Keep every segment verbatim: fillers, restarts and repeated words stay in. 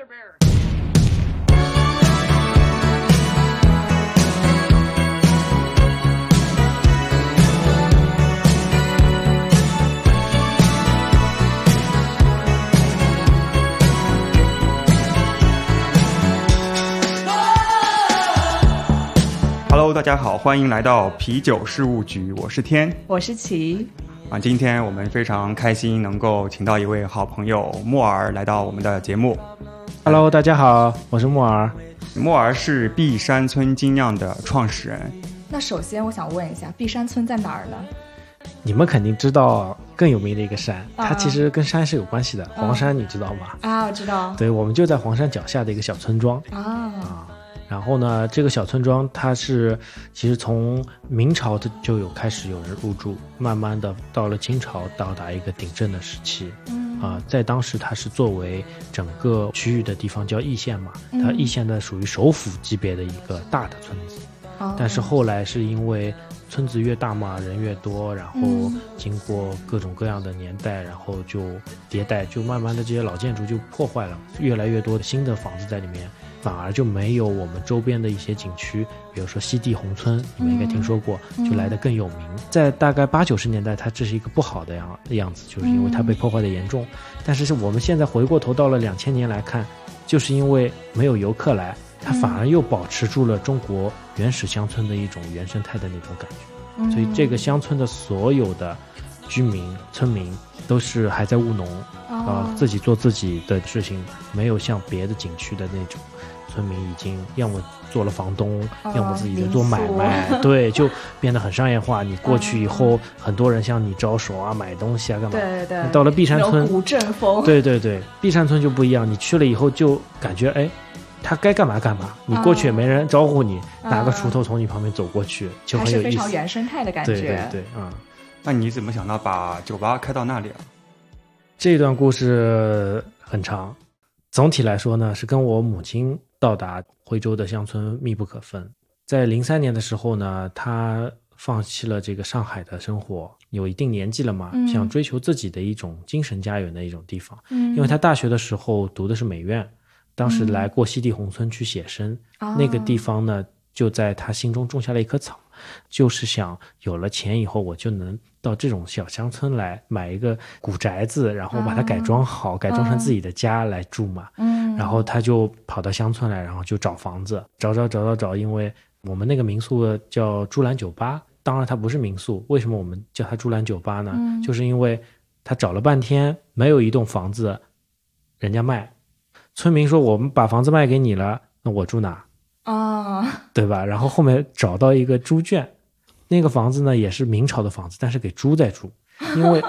Brother Bear. Hello， 大家好，欢迎来到啤酒事务局，我是天，我是齐。啊，今天我们非常开心能够请到一位好朋友莫尔来到我们的节目。Hello， 大家好，我是莫尔。莫尔是碧山村精酿的创始人。那首先我想问一下，碧山村在哪儿呢？你们肯定知道更有名的一个山、啊、它其实跟山是有关系的，黄山你知道吗？啊，我知道。对，我们就在黄山脚下的一个小村庄。啊。然后呢，这个小村庄它是其实从明朝就有开始有人入住，慢慢的到了清朝到达一个鼎盛的时期。嗯啊、呃，在当时它是作为整个区域的地方叫义县嘛，它义县的属于首府级别的一个大的村子。嗯、但是后来是因为村子越大嘛，人越多，然后经过各种各样的年代，然后就迭代，就慢慢的这些老建筑就破坏了，越来越多的新的房子在里面。反而就没有我们周边的一些景区，比如说西递宏村，你们应该听说过、嗯、就来得更有名。在大概八九十年代，它这是一个不好的样样子，就是因为它被破坏的严重、嗯、但是是我们现在回过头到了两千年来看，就是因为没有游客来，它反而又保持住了中国原始乡村的一种原生态的那种感觉、嗯、所以这个乡村的所有的居民村民都是还在务农啊、呃，自己做自己的事情，没有像别的景区的那种村民已经要么做了房东、哦、要么自己做买卖，对，就变得很商业化。你过去以后、嗯、很多人向你招手啊，买东西啊，干嘛。对对，到了碧山村古镇风。对对对，碧山村就不一样，你去了以后就感觉哎，他该干嘛干嘛，你过去也没人招呼你、嗯、拿个锄头从你旁边走过去，就很有意思，还是非常原生态的感觉。对对对啊、嗯。那你怎么想到把酒吧开到那里啊？这段故事很长，总体来说呢，是跟我母亲到达徽州的乡村密不可分。在零三年的时候呢，他放弃了这个上海的生活，有一定年纪了嘛，嗯、想追求自己的一种精神家园的一种地方。嗯、因为他大学的时候读的是美院，当时来过西递宏村去写生、嗯，那个地方呢，就在他心中种下了一棵草，就是想有了钱以后，我就能到这种小乡村来买一个古宅子，然后把它改装好、嗯、改装成自己的家来住嘛。嗯，然后他就跑到乡村来，然后就找房子，找找找找找，因为我们那个民宿叫朱兰酒吧，当然它不是民宿，为什么我们叫它朱兰酒吧呢、嗯、就是因为他找了半天没有一栋房子人家卖，村民说我们把房子卖给你了，那我住哪啊、哦？对吧？然后后面找到一个猪圈，那个房子呢也是明朝的房子，但是给猪在住，因为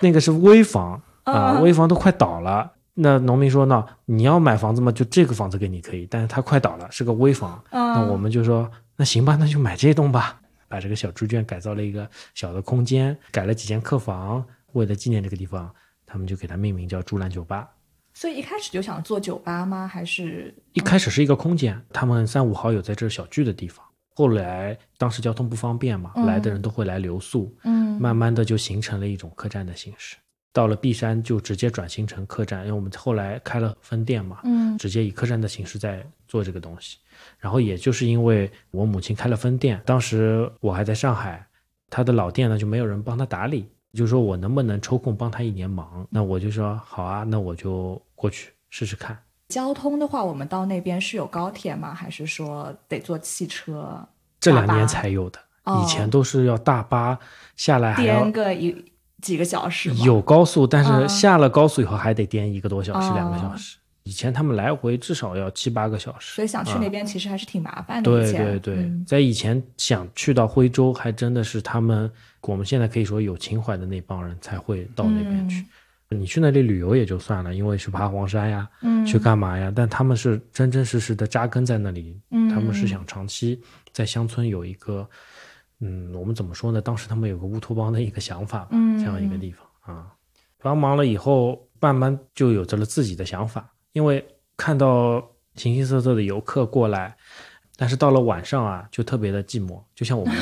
那个是危房啊，危房都快倒了。那农民说呢，你要买房子嘛，就这个房子给你可以，但是它快倒了，是个危房。那我们就说，那行吧，那就买这栋吧。把这个小猪圈改造了一个小的空间，改了几间客房，为了纪念这个地方，他们就给它命名叫朱兰酒吧。所以一开始就想做酒吧吗？还是一开始是一个空间，他们三五好友在这小聚的地方。后来当时交通不方便嘛、嗯、来的人都会来留宿，嗯，慢慢的就形成了一种客栈的形式。到了碧山就直接转型成客栈，因为我们后来开了分店嘛，嗯，直接以客栈的形式在做这个东西。然后也就是因为我母亲开了分店，当时我还在上海，她的老店呢就没有人帮她打理，就说我能不能抽空帮她一年忙，那我就说好啊，那我就过去试试看。交通的话，我们到那边是有高铁吗？还是说得坐汽车？这两年才有的、哦、以前都是要大巴下来还要颠个一几个小时，有高速，但是下了高速以后还得颠一个多小时、哦、两个小时。以前他们来回至少要七八个小时，所以想去那边其实还是挺麻烦的、嗯、对对对、嗯、在以前想去到徽州还真的是他们我们现在可以说有情怀的那帮人才会到那边去、嗯，你去那里旅游也就算了，因为去爬黄山呀、嗯、去干嘛呀，但他们是真真实实的扎根在那里、嗯、他们是想长期在乡村有一个嗯，我们怎么说呢，当时他们有个乌托邦的一个想法吧、嗯、这样一个地方啊。帮忙了以后慢慢就有着了自己的想法，因为看到形形色色的游客过来，但是到了晚上啊就特别的寂寞，就像我们、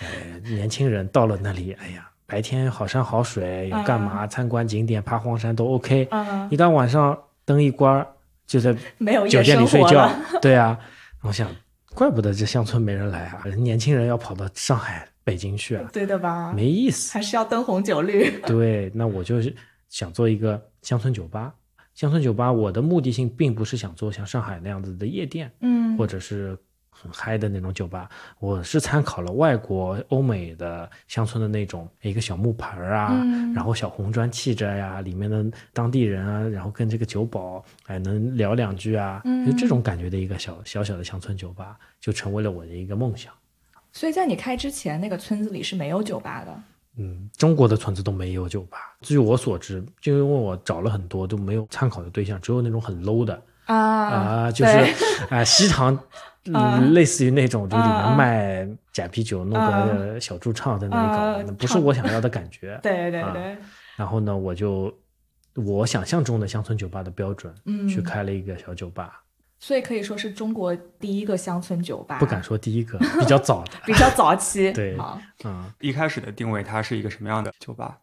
呃、年轻人到了那里，哎呀白天好山好水，有干嘛、uh, 参观景点爬黄山都 OK、uh, 一到晚上灯一关就在酒店里睡觉。对啊，我想怪不得这乡村没人来啊，年轻人要跑到上海北京去了，对的吧，没意思，还是要灯红酒绿。对，那我就是想做一个乡村酒吧。乡村酒吧我的目的性并不是想做像上海那样子的夜店，嗯，或者是很嗨的那种酒吧，我是参考了外国欧美的乡村的那种一个小木盆啊、嗯、然后小红砖砌着呀、啊、里面的当地人啊，然后跟这个酒保哎能聊两句啊、嗯、就这种感觉的一个小小小的乡村酒吧就成为了我的一个梦想。所以在你开之前那个村子里是没有酒吧的？嗯，中国的村子都没有酒吧，据我所知，就因为我找了很多都没有参考的对象，只有那种很 low 的啊啊、呃，就是啊、呃、西塘嗯、类似于那种就里面卖假啤酒、啊、弄个小驻唱在那里搞、啊、不是我想要的感觉。对对对、啊、然后呢我就我想象中的乡村酒吧的标准、嗯、去开了一个小酒吧。所以可以说是中国第一个乡村酒吧。不敢说第一个，比较早的比较早期。对啊、嗯、一开始的定位它是一个什么样的酒吧？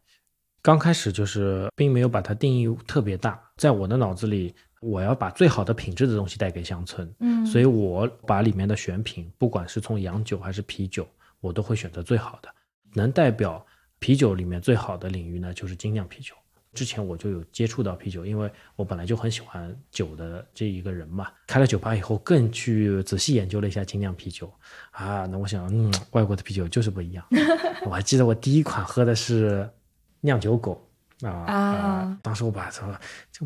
刚开始就是并没有把它定义特别大，在我的脑子里我要把最好的品质的东西带给乡村，嗯，所以我把里面的选品，不管是从洋酒还是啤酒，我都会选择最好的。能代表啤酒里面最好的领域呢，就是精酿啤酒。之前我就有接触到啤酒，因为我本来就很喜欢酒的这一个人嘛。开了酒吧以后，更去仔细研究了一下精酿啤酒啊。那我想，嗯，外国的啤酒就是不一样。我还记得我第一款喝的是酿酒狗。啊啊、呃！当时我把这个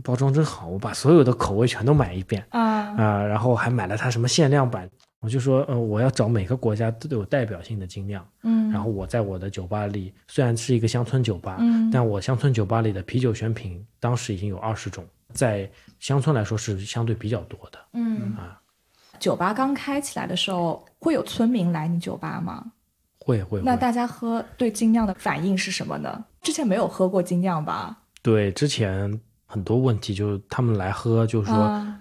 包装真好，我把所有的口味全都买一遍啊啊、呃！然后还买了它什么限量版，我就说，呃，我要找每个国家都有代表性的精酿。嗯，然后我在我的酒吧里，虽然是一个乡村酒吧，嗯，但我乡村酒吧里的啤酒选品当时已经有二十种，在乡村来说是相对比较多的。嗯啊，酒吧刚开起来的时候，会有村民来你酒吧吗？会会。那大家喝对精酿的反应是什么呢？之前没有喝过精酿吧？对，之前很多问题就是他们来喝就说、嗯、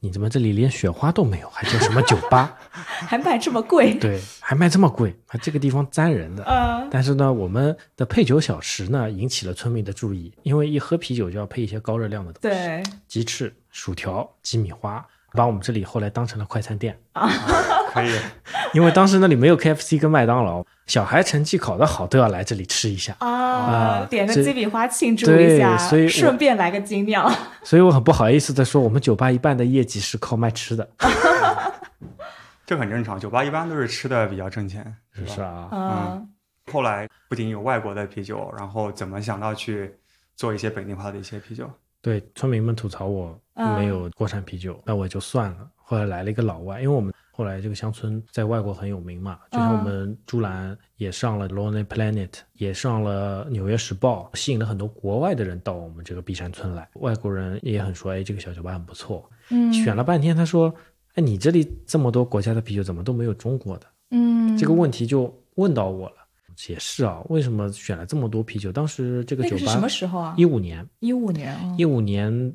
你怎么这里连雪花都没有，还叫什么酒吧？还卖这么贵？对，还卖这么贵，还这个地方沾人的、嗯、但是呢我们的配酒小食呢引起了村民的注意，因为一喝啤酒就要配一些高热量的东西，对，鸡翅、薯条、鸡米花，把我们这里后来当成了快餐店啊。可以，因为当时那里没有 K F C 跟麦当劳，小孩成绩考得好都要来这里吃一下啊、呃，点个鸡米花庆祝一下，所以顺便来个精酿。所以我很不好意思的说，我们酒吧一半的业绩是靠卖吃的。这很正常，酒吧一般都是吃的比较挣钱，是吧？是啊，嗯。后来不仅有外国的啤酒，然后怎么想到去做一些本地化的一些啤酒？对，村民们吐槽我没有国产啤酒、嗯、那我就算了。后来来了一个老外，因为我们后来这个乡村在外国很有名嘛，就像我们朱兰也上了 Lonely Planet、嗯、也上了纽约时报，吸引了很多国外的人到我们这个碧山村来。外国人也很说，哎，这个小酒吧很不错，嗯，选了半天他说，哎，你这里这么多国家的啤酒怎么都没有中国的？嗯，这个问题就问到我了。也是啊，为什么选了这么多啤酒？当时这个酒吧、那个、是什么时候啊？一五年，一五年、哦，一五年，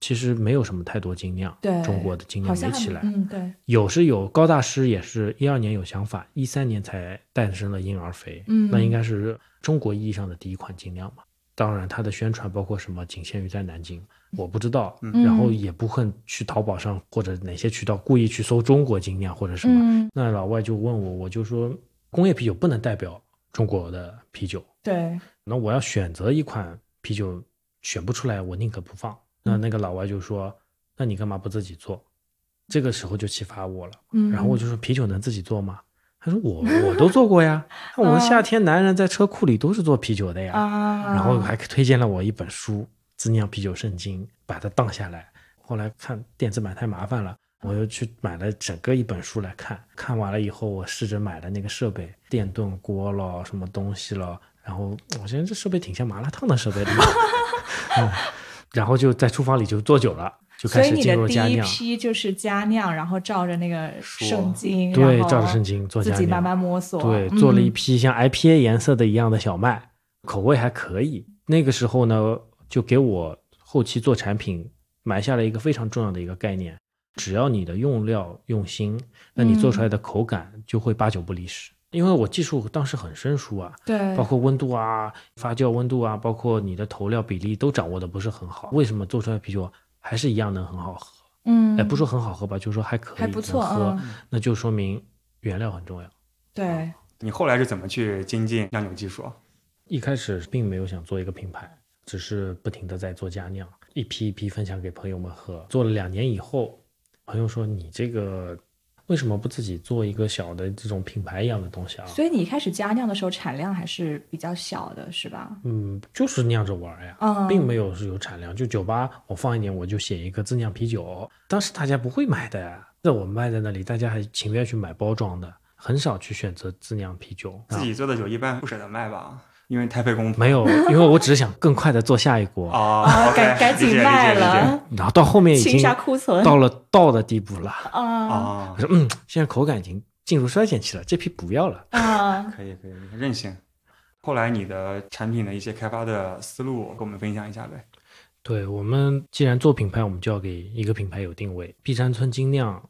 其实没有什么太多精酿，对，中国的精酿没起来，嗯，对，有是有，高大师也是一二年有想法，一三年才诞生了婴儿肥，嗯，那应该是中国意义上的第一款精酿嘛。当然，它的宣传包括什么仅限于在南京，我不知道，嗯、然后也不会去淘宝上或者哪些渠道故意去搜中国精酿或者什么。嗯、那老外就问我，我就说工业啤酒不能代表中国的啤酒，对，那我要选择一款啤酒选不出来我宁可不放。那那个老外就说、嗯、那你干嘛不自己做？这个时候就启发我了、嗯、然后我就说啤酒能自己做吗？他说我我都做过呀，我们夏天男人在车库里都是做啤酒的呀、啊、然后还推荐了我一本书《自酿啤酒圣经》，把它荡下来，后来看电子版太麻烦了，我又去买了整个一本书来看，看完了以后我试着买了那个设备，电炖锅了什么东西了，然后我觉得这设备挺像麻辣烫的设备的嘛、嗯、然后就在厨房里就做酒了，就开始进入佳酿。所以你的第一批就是佳酿，然后照着那个圣经，对，照着圣经做佳酿，自己慢慢摸索，对、嗯、做了一批像 I P A 颜色的一样的小麦，口味还可以。那个时候呢就给我后期做产品埋下了一个非常重要的一个概念，只要你的用料用心，那你做出来的口感就会八九不离十、嗯、因为我技术当时很生疏啊，对，包括温度啊，发酵温度啊，包括你的投料比例都掌握的不是很好，为什么做出来啤酒还是一样能很好喝。嗯，哎，不说很好喝吧，就是说还可以，还不错喝、嗯，那就说明原料很重要。对、嗯，你后来是怎么去精进酿酒技术？一开始并没有想做一个品牌，只是不停的在做家酿，一批一批分享给朋友们喝。做了两年以后，朋友说你这个为什么不自己做一个小的这种品牌一样的东西啊？所以你一开始家酿的时候产量还是比较小的是吧？嗯，就是酿着玩呀、嗯、并没有是有产量，就酒吧我放一年我就写一个自酿啤酒，当时大家不会买的呀，那我们卖在那里大家还情愿去买包装的，很少去选择自酿啤酒。自己做的酒一般不舍得卖吧，因为太费功夫。没有，因为我只是想更快的做下一锅啊、哦，赶赶紧卖了，然后到后面已经到了倒的地步了啊。我、嗯、说嗯，现在口感已经进入衰减期了，这批不要了啊、嗯。可以可以，任性。后来你的产品的一些开发的思路，跟我们分享一下呗。对，我们既然做品牌，我们就要给一个品牌有定位。碧山村精酿，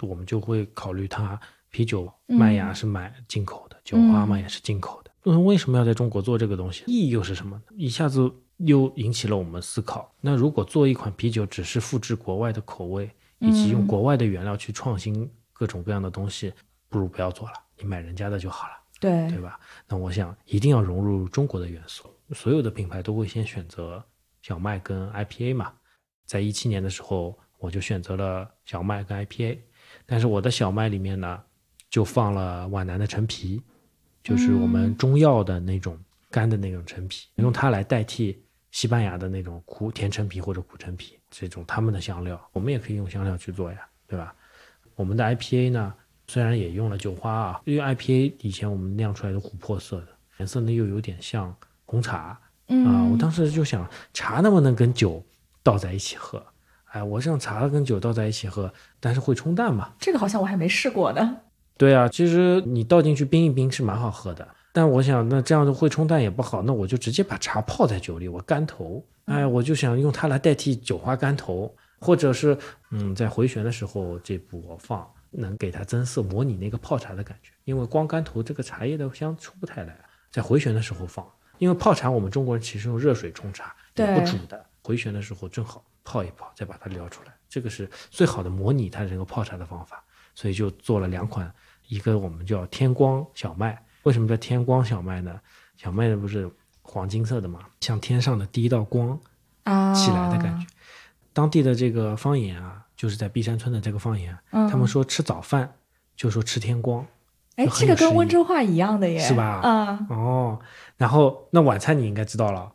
我们就会考虑它啤酒麦芽是买进口的，嗯、酒花嘛也是进口的。嗯，为什么要在中国做这个东西？意义又是什么呢？一下子又引起了我们思考。那如果做一款啤酒只是复制国外的口味，以及用国外的原料去创新各种各样的东西，嗯、不如不要做了，你买人家的就好了，对对吧？那我想一定要融入中国的元素。所有的品牌都会先选择小麦跟 I P A 嘛。在一七年的时候，我就选择了小麦跟 I P A， 但是我的小麦里面呢，就放了皖南的陈皮。就是我们中药的那种干的那种陈皮、嗯、用它来代替西班牙的那种苦甜陈皮或者苦陈皮，这种他们的香料我们也可以用香料去做呀，对吧？我们的 I P A 呢虽然也用了酒花啊，因为 I P A 以前我们酿出来的琥珀色的颜色呢又有点像红茶啊、嗯呃，我当时就想茶能不能跟酒倒在一起喝，哎，我想茶跟酒倒在一起喝，但是会冲淡嘛。这个好像我还没试过的。对啊，其实你倒进去冰一冰是蛮好喝的，但我想那这样的会冲淡也不好，那我就直接把茶泡在酒里，我干头，哎，我就想用它来代替酒花干头，或者是嗯，在回旋的时候这步我放能给它增色，模拟那个泡茶的感觉，因为光干头这个茶叶的香出不太来，在回旋的时候放，因为泡茶我们中国人其实用热水冲茶，也不煮的，回旋的时候正好泡一泡，再把它撩出来，这个是最好的模拟它整个泡茶的方法，所以就做了两款。一个我们叫天光小麦，为什么叫天光小麦呢？小麦不是黄金色的嘛，像天上的第一道光起来的感觉、啊、当地的这个方言啊，就是在碧山村的这个方言、嗯、他们说吃早饭就说吃天光，哎，这个跟温州话一样的耶，是吧？啊、嗯，哦，然后那晚餐你应该知道了，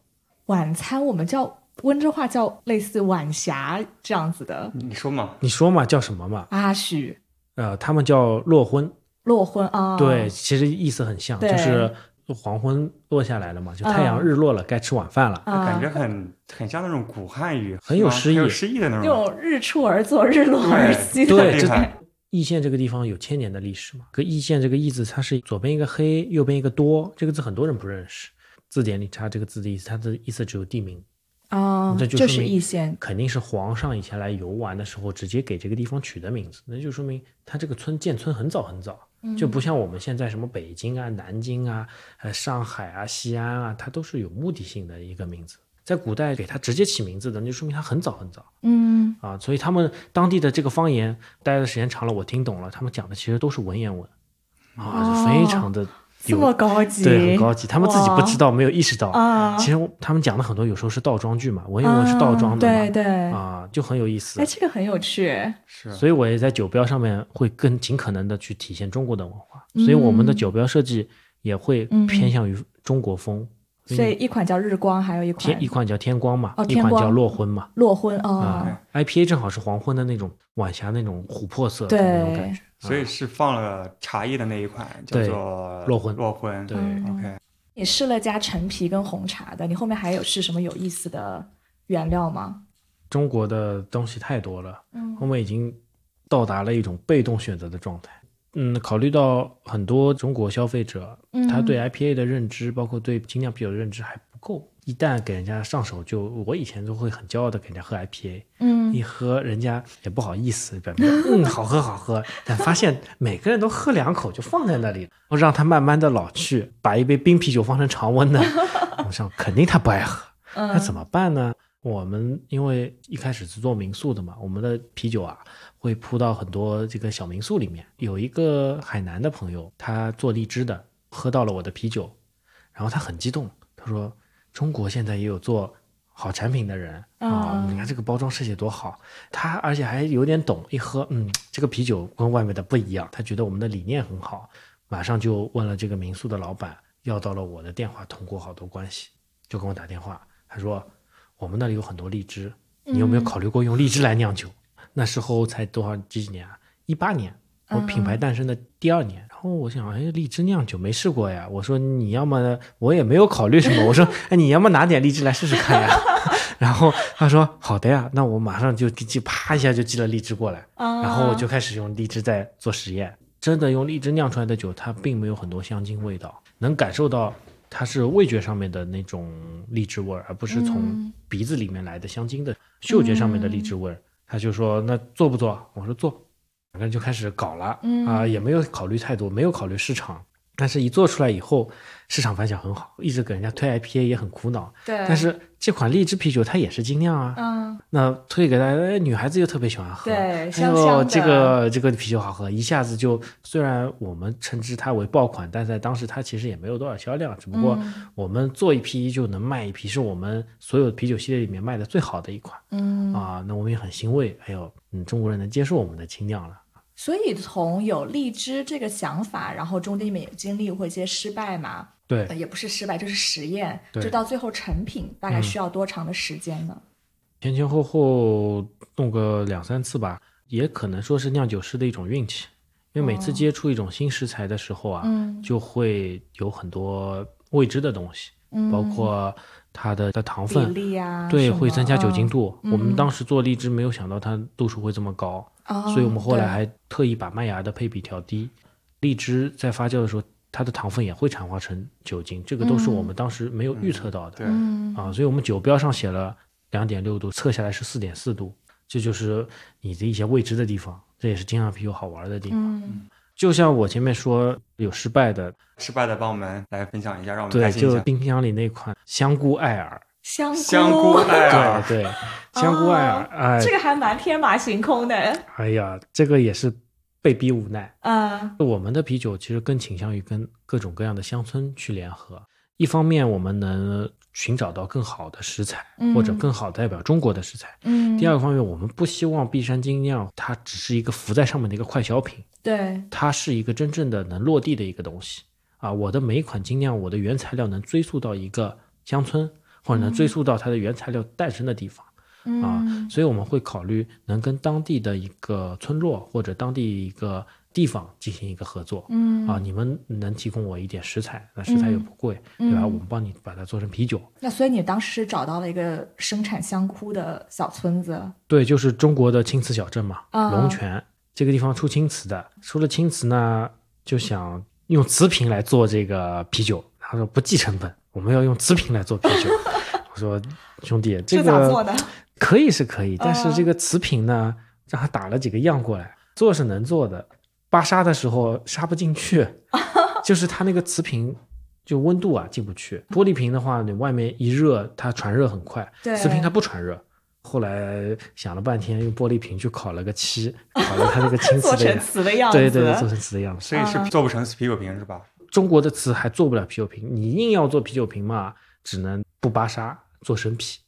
晚餐我们叫温州话叫类似晚霞这样子的，你说嘛你说嘛叫什么嘛？阿许呃，他们叫落婚，落婚啊、哦，对，其实意思很像，就是黄昏落下来了嘛，就太阳日落了，嗯、该吃晚饭了，嗯、感觉很很像那种古汉语，很有诗意，有诗意的那种，那种日出而作，日落而息。对，这易县这个地方有千年的历史嘛，可易县这个易字，它是左边一个黑，右边一个多，这个字很多人不认识，字典里查这个字的意思，它的意思只有地名啊、哦，这就是易县，肯定是皇上以前来游玩的时候，直接给这个地方取的名字，那就说明它这个村建村很早很早。就不像我们现在什么北京啊南京啊呃上海啊西安啊，它都是有目的性的一个名字，在古代给它直接起名字的那就说明它很早很早，嗯啊，所以他们当地的这个方言待的时间长了我听懂了，他们讲的其实都是文言文啊，就非常的这么高级，对，很高级，他们自己不知道没有意识到啊。其实他们讲的很多有时候是倒装句嘛，文言文是倒装的嘛、啊、对对啊，就很有意思，哎，这个很有趣，是，所以我也在酒标上面会更尽可能的去体现中国的文化、嗯、所以我们的酒标设计也会偏向于中国风、嗯、所以一款叫日光，还有一款一款叫天光嘛、哦、天光一款叫落昏嘛，落昏、哦、啊 I P A 正好是黄昏的那种晚霞那种琥珀色的那种感觉，所以是放了茶叶的那一款、嗯、叫做落婚，落婚，对、嗯、OK。你试了加陈皮跟红茶的，你后面还有试什么有意思的原料吗？中国的东西太多了，嗯，后面已经到达了一种被动选择的状态。嗯，考虑到很多中国消费者、嗯、他对 I P A 的认知包括对精酿啤酒的认知还不够，一旦给人家上手，就我以前都会很骄傲的给人家喝 I P A， 嗯，一喝人家也不好意思表面嗯好喝好喝，但发现每个人都喝两口就放在那里，我让他慢慢的老去，把一杯冰啤酒放成常温的，我想肯定他不爱喝，那怎么办呢？我们因为一开始是做民宿的嘛，我们的啤酒啊会铺到很多这个小民宿里面。有一个海南的朋友，他做荔枝的，喝到了我的啤酒，然后他很激动，他说中国现在也有做好产品的人啊，你看这个包装设计多好。他而且还有点懂，一喝嗯，这个啤酒跟外面的不一样，他觉得我们的理念很好，马上就问了这个民宿的老板，要到了我的电话，通过好多关系就跟我打电话，他说我们那里有很多荔枝，你有没有考虑过用荔枝来酿酒？嗯、那时候才多少几几年啊？一八年，我品牌诞生的第二年。嗯、然后我想，哎，荔枝酿酒没试过呀。我说你要么，我也没有考虑什么。我说，哎，你要么拿点荔枝来试试看呀。然后他说好的呀，那我马上就寄，啪一下就寄了荔枝过来。嗯、然后我就开始用荔枝在做实验。真的用荔枝酿出来的酒，它并没有很多香精味道，能感受到。它是味觉上面的那种荔枝味，而不是从鼻子里面来的香精的、嗯、嗅觉上面的荔枝味。他就说那做不做？我说做，两个人就开始搞了啊、嗯呃，也没有考虑太多，没有考虑市场，但是一做出来以后市场反响很好，一直给人家推 I P A 也很苦恼。对，但是这款荔枝啤酒它也是精酿啊，嗯，那推给大家、哎、女孩子又特别喜欢喝，对，香香的、哎、这个这个啤酒好喝，一下子就，虽然我们称之它为爆款，但在当时它其实也没有多少销量，只不过我们做一批就能卖一批，是我们所有啤酒系列里面卖的最好的一款。嗯啊，那我们也很欣慰，还有嗯中国人能接受我们的精酿了。所以从有荔枝这个想法，然后中间也经历过一些失败嘛？对、呃，也不是失败，就是实验，就到最后成品大概需要多长的时间呢？嗯、前前后后弄个两三次吧，也可能说是酿酒师的一种运气，因为每次接触一种新食材的时候啊，哦、就会有很多未知的东西，嗯、包括它的的糖分比例啊，对，会增加酒精度。嗯、我们当时做荔枝，没有想到它度数会这么高。Oh, 所以我们后来还特意把麦芽的配比调低，荔枝在发酵的时候它的糖分也会产化成酒精，这个都是我们当时没有预测到的、嗯、啊，所以我们酒标上写了 两点六 度，测下来是 四点四 度，这就是你的一些未知的地方，这也是精酿啤酒好玩的地方、嗯、就像我前面说有失败的失败的帮我们来分享一下，让我们开心一下。对，就冰箱里那款香菇艾尔，香菇, 香菇艾尔，对对，香菇艾尔、哦哎、这个还蛮天马行空的。哎呀，这个也是被逼无奈啊、嗯、我们的啤酒其实更倾向于跟各种各样的乡村去联合，一方面我们能寻找到更好的食材、嗯、或者更好代表中国的食材、嗯、第二个方面，我们不希望碧山精酿它只是一个浮在上面的一个快消品，对，它是一个真正的能落地的一个东西啊！我的每一款精酿，我的原材料能追溯到一个乡村，或者能追溯到它的原材料诞生的地方、嗯、啊，所以我们会考虑能跟当地的一个村落或者当地一个地方进行一个合作、嗯、啊，你们能提供我一点食材，那食材又不贵、嗯、对吧，我们帮你把它做成啤酒。那所以你当时是找到了一个生产香菇的小村子？对，就是中国的青瓷小镇嘛，龙泉、嗯、这个地方出青瓷的，出了青瓷呢就想用瓷瓶来做这个啤酒，他说不计成本，我们要用瓷瓶来做啤酒。我说兄弟，这个可以是可以，但是这个瓷瓶呢，让他打了几个样过来，做是能做的，扒沙的时候沙不进去，就是他那个瓷瓶就温度啊进不去，玻璃瓶的话你外面一热它传热很快，瓷瓶它不传热。后来想了半天，用玻璃瓶去烤了个漆，烤了它那个青瓷做成瓷的样子，对对对，做成瓷的样子，所以是做不成啤酒瓶是吧？中国的瓷还做不了啤酒瓶，你硬要做啤酒瓶嘛，只能不扒沙做生啤，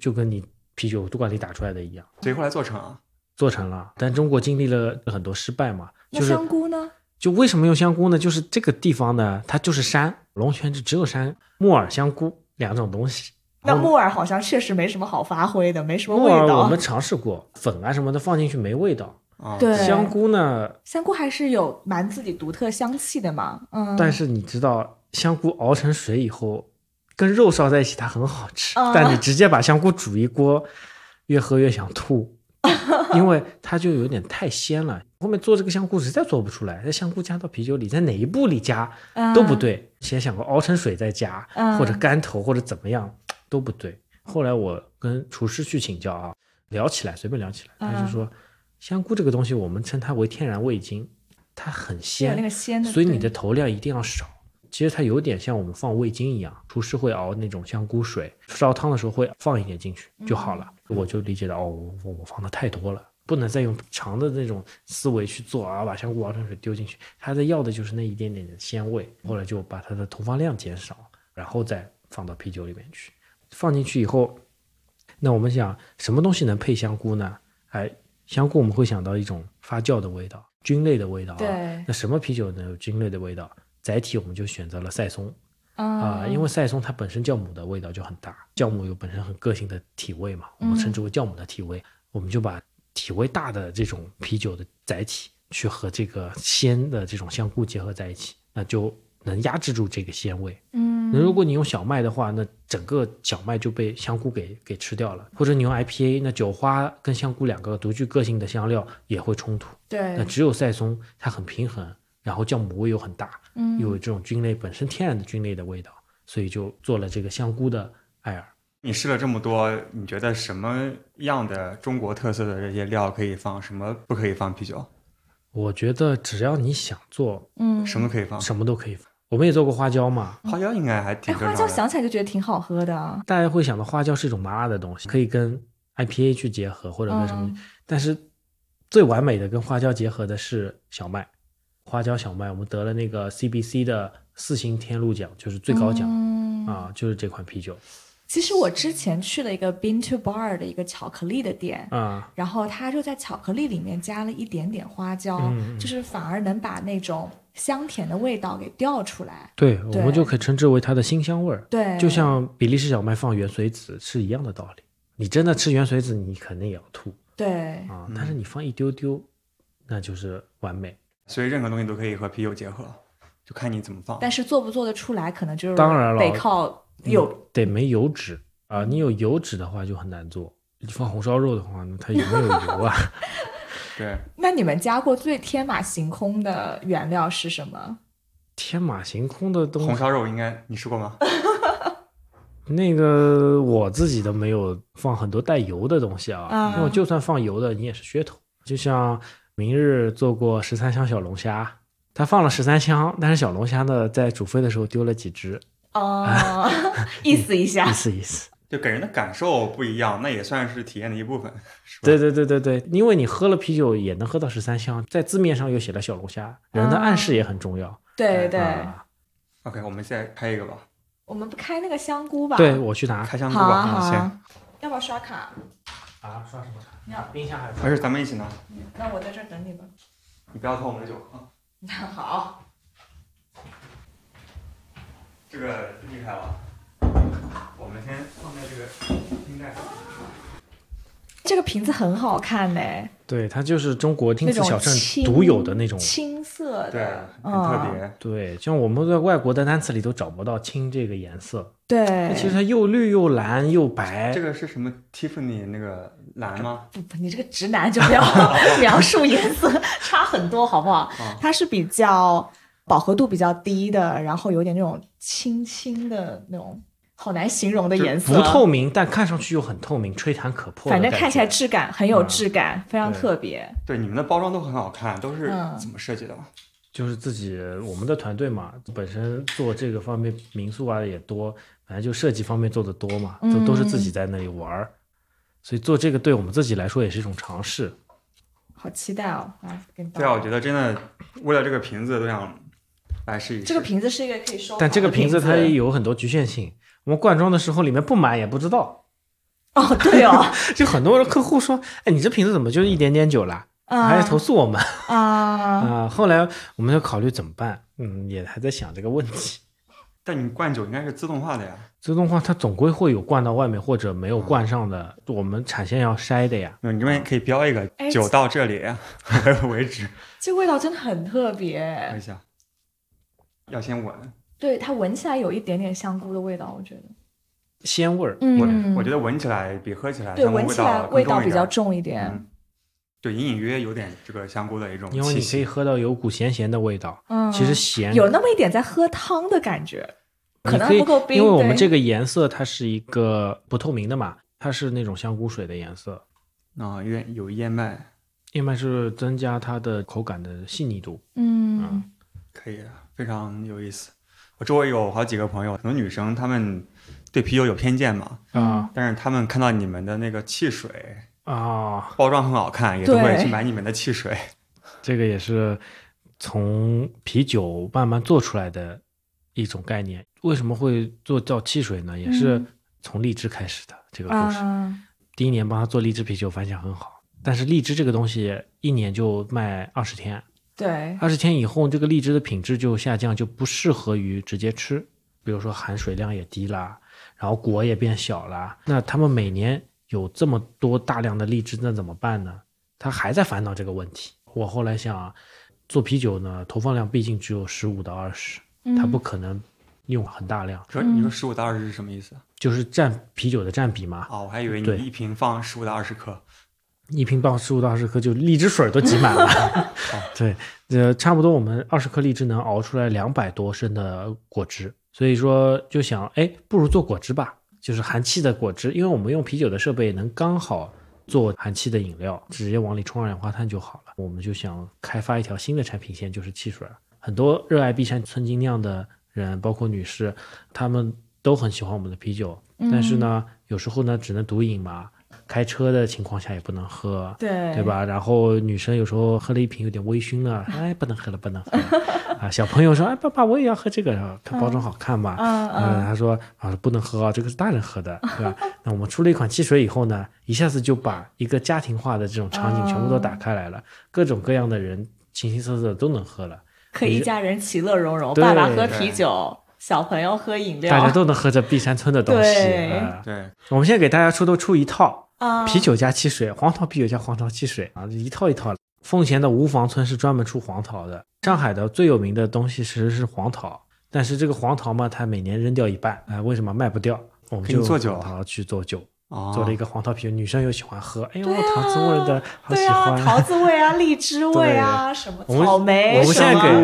就跟你啤酒罐里打出来的一样。所以后来做成啊，做成了，但中国经历了很多失败嘛。那香菇呢？就为什么用香菇呢？就是这个地方呢，它就是山，龙泉就只有山，木耳、香菇两种东西。那木耳好像确实没什么好发挥的，没什么味道。木耳我们尝试过，粉啊什么的放进去没味道。哦、对，香菇呢，香菇还是有蛮自己独特香气的嘛。嗯，但是你知道香菇熬成水以后跟肉烧在一起它很好吃、嗯、但你直接把香菇煮一锅，越喝越想吐，因为它就有点太鲜了。后面做这个香菇实在做不出来，在香菇加到啤酒里，在哪一步里加都不对、嗯、先想过熬成水再加、嗯、或者干头或者怎么样都不对。后来我跟厨师去请教啊，聊起来随便聊起来，他就说、嗯，香菇这个东西我们称它为天然味精，它很鲜，那个鲜的，所以你的头量一定要少，其实它有点像我们放味精一样，厨师会熬那种香菇水，烧汤的时候会放一点进去就好了。嗯、我就理解到哦我，我放的太多了，不能再用常的那种思维去做啊，把香菇熬成水丢进去。它在要的就是那一点点的鲜味。后来就把它的投放量减少，然后再放到啤酒里面去。放进去以后，那我们想什么东西能配香菇呢？哎，香菇我们会想到一种发酵的味道，菌类的味道、啊。对。那什么啤酒能有菌类的味道？载体我们就选择了赛松啊、呃，因为赛松它本身酵母的味道就很大，酵母有本身很个性的体味嘛，我们称之为酵母的体味。嗯、我们就把体味大的这种啤酒的载体去和这个鲜的这种香菇结合在一起，那就能压制住这个鲜味。嗯，那如果你用小麦的话，那整个小麦就被香菇给给吃掉了，或者你用 I P A， 那酒花跟香菇两个独具个性的香料也会冲突。对，那只有赛松它很平衡。然后酵母味又很大，又有这种菌类本身天然的菌类的味道、嗯、所以就做了这个香菇的艾尔。你试了这么多，你觉得什么样的中国特色的这些料可以放，什么不可以放啤酒？我觉得只要你想做，嗯，什么可以放，什么都可以放。我们也做过花椒嘛，花椒应该还挺正常的、哎、花椒想起来就觉得挺好喝的。大家会想到花椒是一种麻辣的东西，可以跟 I P A 去结合或者跟什么、嗯、但是最完美的跟花椒结合的是小麦。花椒小麦我们得了那个 C B C 的四星天禄奖，就是最高奖、嗯、啊，就是这款啤酒。其实我之前去了一个 Bean to Bar 的一个巧克力的店、嗯、然后他就在巧克力里面加了一点点花椒、嗯、就是反而能把那种香甜的味道给调出来。 对, 对我们就可以称之为它的辛香味。对，就像比利时小麦放原水子是一样的道理，你真的吃原水子你肯定也要吐。对啊，但是你放一丢丢、嗯、那就是完美。所以任何东西都可以和啤酒结合，就看你怎么放。但是做不做得出来，可能就是当然了，得靠有得没油脂啊、呃。你有油脂的话就很难做。你放红烧肉的话，它有没有油啊？对。那你们加过最天马行空的原料是什么？天马行空的东西，红烧肉应该你吃过吗？那个我自己都没有放很多带油的东西啊，嗯、因为就算放油的，你也是噱头，就像。明日做过十三香小龙虾，他放了十三香，但是小龙虾呢，在煮沸的时候丢了几只哦，意思一下，意思意思，就给人的感受不一样，那也算是体验的一部分。对对对对对，因为你喝了啤酒也能喝到十三香，在字面上又写了小龙虾，人的暗示也很重要。嗯、对对、嗯。OK， 我们现在开一个吧。我们不开那个香菇吧？对，我去拿开香菇吧。好啊好啊，行。要不要刷卡？啊，刷什么卡？你要冰箱还是？还是咱们一起拿。嗯，那我在这儿等你吧。你不要偷我们的酒啊！那好。这个厉害了，我们先放在这个冰袋上。这个瓶子很好看呢、欸。对，它就是中国丁字小镇独有的那种青色的，对，很特别、嗯。对，像我们在外国的单词里都找不到青这个颜色。对，其实它又绿又蓝又白。这个是什么 Tiffany 那个蓝吗？不不，你这个直男就不要描述颜色，差很多好不好？它是比较饱和度比较低的，然后有点那种青青的那种，好难形容的颜色。不透明，但看上去又很透明，吹弹可破的感觉。反正看起来质感很有质感、嗯，非常特别。对，你们的包装都很好看，都是怎么设计的吗？嗯，就是自己我们的团队嘛，本身做这个方面民宿啊也多，反正就设计方面做的多嘛，都、嗯、都是自己在那里玩儿，所以做这个对我们自己来说也是一种尝试。好期待哦！啊，对啊，我觉得真的为了这个瓶子都想来试一试。这个瓶子是一个可以收，但这个瓶子它也有很多局限性。我们灌装的时候里面不满也不知道。哦，对哦，就很多客户说，哎，你这瓶子怎么就一点点酒啦？还要投诉我们啊啊！后来我们就考虑怎么办，嗯，也还在想这个问题。但你灌酒应该是自动化的呀，自动化它总归会有灌到外面或者没有灌上的，嗯、我们产线要筛的呀。嗯、你们可以标一个酒到这里为止。这味道真的很特别。等一下，要先闻。对，它闻起来有一点点香菇的味道，我觉得。鲜味儿，嗯，我觉得闻起来比喝起来对闻起来味道比较重一点。嗯，对，隐隐约约有点这个香菇的一种气息，因为你可以喝到有股咸咸的味道。嗯，其实咸有那么一点在喝汤的感觉，可能不够冰。因为我们这个颜色它是一个不透明的嘛，它是那种香菇水的颜色。啊、哦，有有燕麦，燕麦是增加它的口感的细腻度。嗯，嗯可以，非常有意思。我周围有好几个朋友，可能女生她们对啤酒有偏见嘛，嗯，但是她们看到你们的那个汽水啊、哦，包装很好看，也都会去买你们的汽水。这个也是从啤酒慢慢做出来的一种概念。为什么会做叫汽水呢？也是从荔枝开始的、嗯、这个故事、嗯。第一年帮他做荔枝啤酒，反响很好。但是荔枝这个东西一年就卖二十天，对，二十天以后这个荔枝的品质就下降，就不适合于直接吃。比如说含水量也低啦，然后果也变小啦。那他们每年有这么多大量的荔枝，那怎么办呢？他还在烦恼这个问题。我后来想，做啤酒呢，投放量毕竟只有十五到二十、嗯，它不可能用很大量。可是你说十五到二十是什么意思？就是占啤酒的占比嘛。哦，我还以为你一瓶放十五到二十克。一瓶放十五到二十克，就荔枝水都挤满了。对，呃，差不多我们二十克荔枝能熬出来两百多升的果汁，所以说就想，哎，不如做果汁吧，就是含气的果汁，因为我们用啤酒的设备能刚好做含气的饮料，直接往里冲二氧化碳就好了。我们就想开发一条新的产品线，就是汽水。很多热爱碧山村精酿的人，包括女士，他们都很喜欢我们的啤酒，但是呢，嗯、有时候呢只能独饮嘛。开车的情况下也不能喝，对对吧？然后女生有时候喝了一瓶有点微醺了，哎，不能喝了，不能喝了啊！小朋友说，哎，爸爸，我也要喝这个，看包装好看嘛。嗯，嗯他说啊，不能喝啊，这个是大人喝的，对吧？那我们出了一款汽水以后呢，一下子就把一个家庭化的这种场景全部都打开来了，嗯、各种各样的人形形色色都能喝了，可以一家人其乐融融，爸爸喝啤酒。小朋友喝饮料，大家都能喝着碧山村的东西。对，呃、对我们现在给大家出都出一套、嗯、啤酒加汽水，黄桃啤酒加黄桃汽水啊，一套一套。奉贤的吴房村是专门出黄桃的，上海的最有名的东西其实是黄桃，但是这个黄桃嘛，它每年扔掉一半，哎、呃，为什么卖不掉？我们就做酒，去做酒。做了一个黄桃啤酒，女生又喜欢喝，哎呦、啊、桃子味的好喜欢、啊、桃子味啊荔枝味啊什么草莓，我们现在给，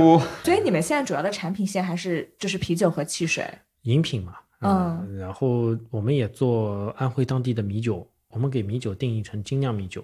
所以你们现在主要的产品线还是就是啤酒和汽水饮品嘛， 嗯, 嗯，然后我们也做安徽当地的米酒，我们给米酒定义成精酿米酒。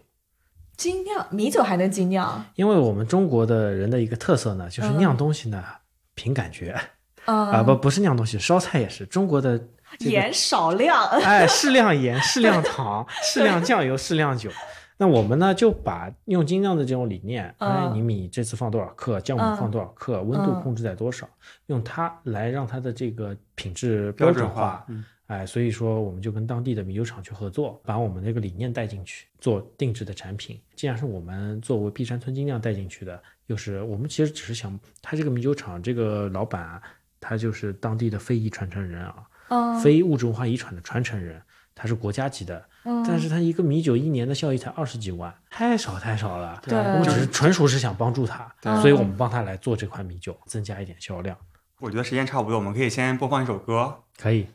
精酿米酒还能精酿？因为我们中国的人的一个特色呢，就是酿东西呢、嗯、凭感觉啊、嗯、不不是酿东西，烧菜也是中国的这个、盐少量哎，适量盐适量糖适量酱油适量酒。那我们呢就把用精酿的这种理念、嗯、哎，你米这次放多少克，酵母放多少克、嗯、温度控制在多少、嗯、用它来让它的这个品质标准化、嗯、哎，所以说我们就跟当地的米酒厂去合作，把我们这个理念带进去做定制的产品。既然是我们作为碧山村精酿带进去的，就是我们其实只是想他这个米酒厂这个老板、啊、他就是当地的非遗传承人啊，非物质文化遗产的传承人，他是国家级的、嗯、但是他一个米酒一年的效益才二十几万，太少太少了。对，我们只是纯属是想帮助他，所以我们帮他来做这款米酒，增加一点销量。我觉得时间差不多，我们可以先播放一首歌。可以，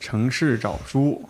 城市找书。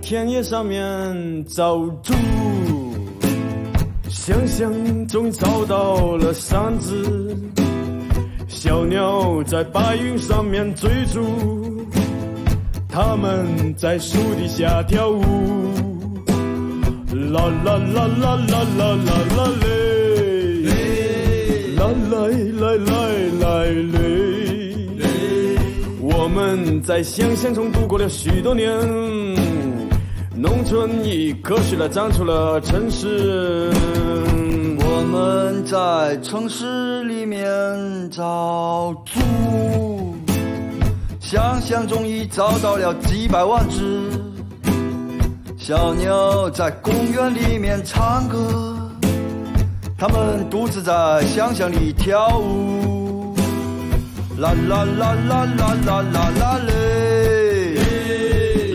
田野上面找猪，想象中找到了三只小鸟在白云上面追逐，他们在树底下跳舞，啦啦啦啦啦啦啦啦嘞，啦啦啦啦啦嘞。我们在乡乡中度过了许多年，农村以科学来长出了城市。我们在城市里面找猪，想象中已找到了几百万只。小鸟在公园里面唱歌，它们独自在乡乡里跳舞，啦啦啦啦啦啦啦啦嘞，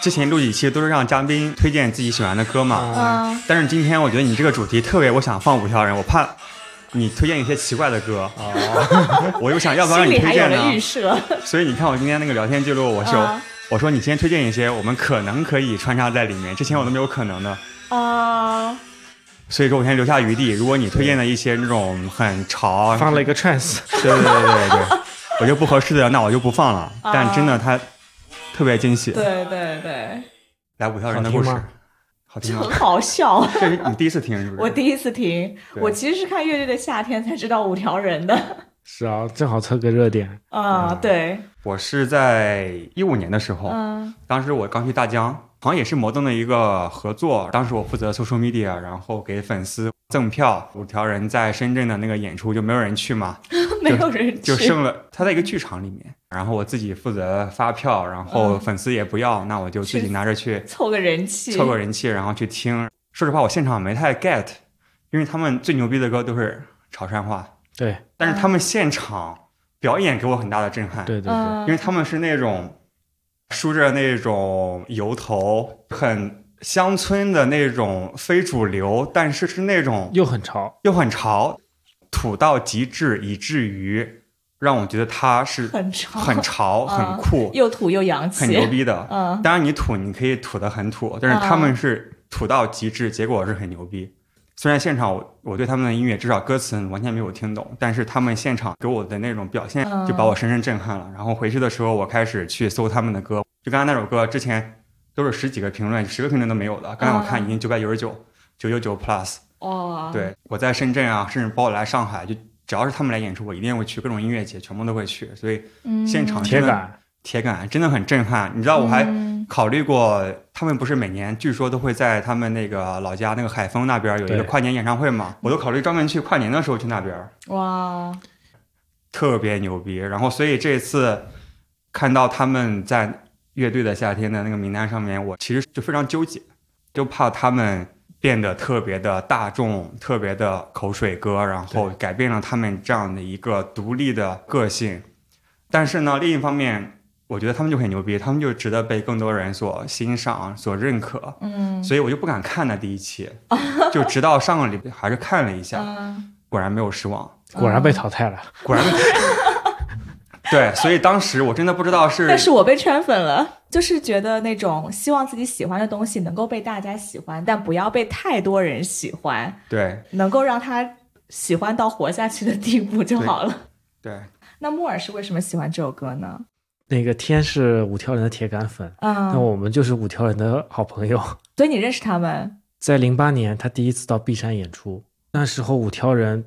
之前录几期都是让嘉宾推荐自己喜欢的歌嘛，嗯、但是今天我觉得你这个主题特别，我想放五条人，我怕你推荐一些奇怪的歌，哦、我又想要不要让你推荐呢？预设。所以你看我今天那个聊天记录，我是有。嗯我说你先推荐一些我们可能可以穿插在里面，之前我都没有可能的啊， uh, 所以说我先留下余地。如果你推荐了一些那种很潮，放了一个 trance， 对对对对对，我就不合适的，那我就不放了。Uh, 但真的它特别惊喜。对对对，来五条人的故事，好听吗？很好笑。这是你第一次听是不是？我第一次听，我其实是看《乐队的夏天》才知道五条人的。是啊，正好蹭个热点啊、嗯！对，我是在一五年的时候、嗯，当时我刚去大疆，好像也是摩登的一个合作。当时我负责 social media， 然后给粉丝赠票。五条人在深圳的那个演出就没有人去嘛，没有人去就剩了他在一个剧场里面，然后我自己负责发票，然后粉丝也不要，嗯、那我就自己拿着去凑个人气，凑个人气，然后去听。说实话，我现场没太 get， 因为他们最牛逼的歌都是潮汕话。对，但是他们现场表演给我很大的震撼。对对对，因为他们是那种梳着那种油头，很乡村的那种非主流，但是是那种又很潮又很潮，土到极致，以至于让我觉得他是很潮很潮、嗯、很酷，又土又洋气，很牛逼的。嗯，当然你土你可以土得很土，但是他们是土到极致，结果是很牛逼。虽然现场 我, 我对他们的音乐至少歌词完全没有听懂，但是他们现场给我的那种表现就把我深深震撼了、嗯、然后回去的时候我开始去搜他们的歌，就刚才那首歌之前都是十几个评论，十个评论都没有的，刚才我看已经九百九十九、嗯、九百九十九 plus、哦、对，我在深圳啊，甚至包括来上海，就只要是他们来演出我一定会去，各种音乐节全部都会去，所以现场真的、嗯、铁杆铁杆真的很震撼。你知道我还考虑过、嗯、他们不是每年据说都会在他们那个老家那个海丰那边有一个跨年演唱会嘛，我都考虑专门去跨年的时候去那边。哇，特别牛逼。然后所以这次看到他们在乐队的夏天的那个名单上面，我其实就非常纠结，就怕他们变得特别的大众，特别的口水歌，然后改变了他们这样的一个独立的个性。但是呢，另一方面我觉得他们就很牛逼，他们就值得被更多人所欣赏所认可。嗯，所以我就不敢看了第一期就直到上个礼拜还是看了一下、嗯、果然没有失望，果然被淘汰了、嗯、果然被淘汰对，所以当时我真的不知道是，但是我被圈粉了，就是觉得那种希望自己喜欢的东西能够被大家喜欢，但不要被太多人喜欢，对，能够让他喜欢到活下去的地步就好了。 对, 对，那木耳是为什么喜欢这首歌呢？那个天是五条人的铁杆粉、嗯、那我们就是五条人的好朋友，所以你认识他们在零八年他第一次到 B 山演出，那时候五条人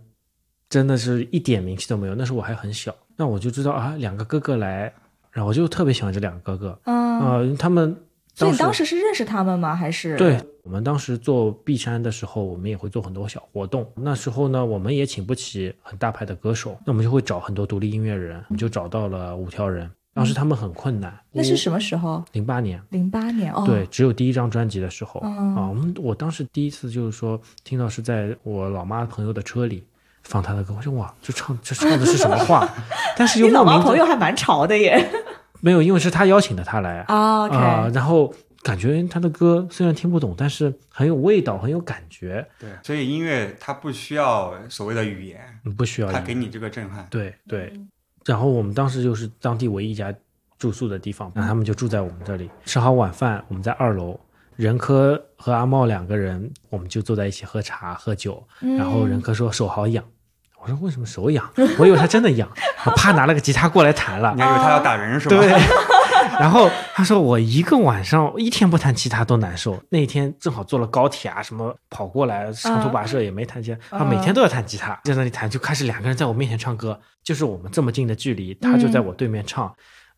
真的是一点名气都没有，那时候我还很小，那我就知道啊，两个哥哥来，然后我就特别喜欢这两个哥哥、嗯呃、他们，所以你当时是认识他们吗？还是？对，我们当时做 B 山的时候我们也会做很多小活动，那时候呢我们也请不起很大牌的歌手，那我们就会找很多独立音乐人，我们就找到了五条人。当时他们很困难、嗯、那是什么时候？零八年，零八年哦，对，只有第一张专辑的时候、嗯、啊，我们我当时第一次就是说听到是在我老妈朋友的车里放他的歌，我说哇，这唱这唱的是什么话？但是又莫名你老妈朋友还蛮潮的耶，没有，因为是他邀请的他来啊、哦 okay 呃，然后感觉他的歌虽然听不懂，但是很有味道，很有感觉。对，所以音乐它不需要所谓的语言，不需要，它给你这个震撼。对对。然后我们当时就是当地唯一一家住宿的地方，然后他们就住在我们这里，吃好晚饭，我们在二楼。任科和阿茂两个人，我们就坐在一起喝茶喝酒，然后任科说手好痒。嗯，我说为什么手痒？我以为他真的痒，我啪拿了个吉他过来弹了。你还以为他要打人是吧？对。然后他说我一个晚上一天不弹吉他都难受，那天正好坐了高铁啊，什么跑过来长途跋涉也没弹吉他，他、啊、每天都要弹吉他，在那里弹，就开始两个人在我面前唱歌，就是我们这么近的距离，他就在我对面唱。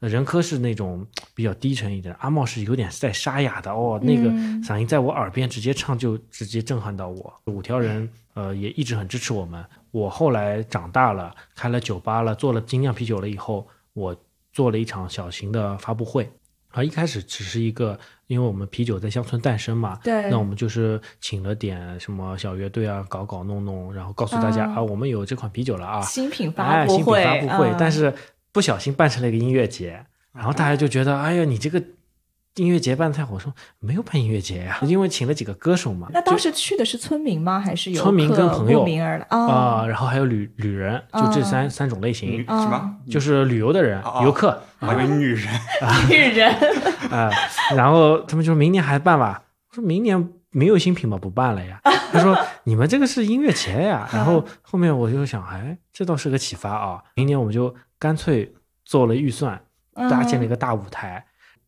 嗯，任科是那种比较低沉一点，阿茂是有点在沙哑的哦，那个嗓音在我耳边直接唱就直接震撼到我。五条人呃也一直很支持我们。我后来长大了，开了酒吧了，做了精酿啤酒了以后，我做了一场小型的发布会。而一开始只是一个，因为我们啤酒在乡村诞生嘛，对，那我们就是请了点什么小乐队啊，搞搞弄弄，然后告诉大家 啊, 啊我们有这款啤酒了啊，新品发布会，哎、新品发布会、啊，但是。不小心办成了一个音乐节，然后大家就觉得哎呀你这个音乐节办得太好。我说没有办音乐节呀、啊，因为请了几个歌手嘛。那当时去的是村民吗？还是有村民跟朋友啊、哦呃？然后还有旅旅人，就这三、哦、三种类型。什么？就是旅游的人、哦、游客。我以为女人，女人啊、呃。然后他们就说明年还办吧。我说明年没有新品吗？不办了呀。他说你们这个是音乐节呀。然后后面我就想，哎，这倒是个启发啊。明年我们就。干脆做了预算，搭建了一个大舞台、嗯、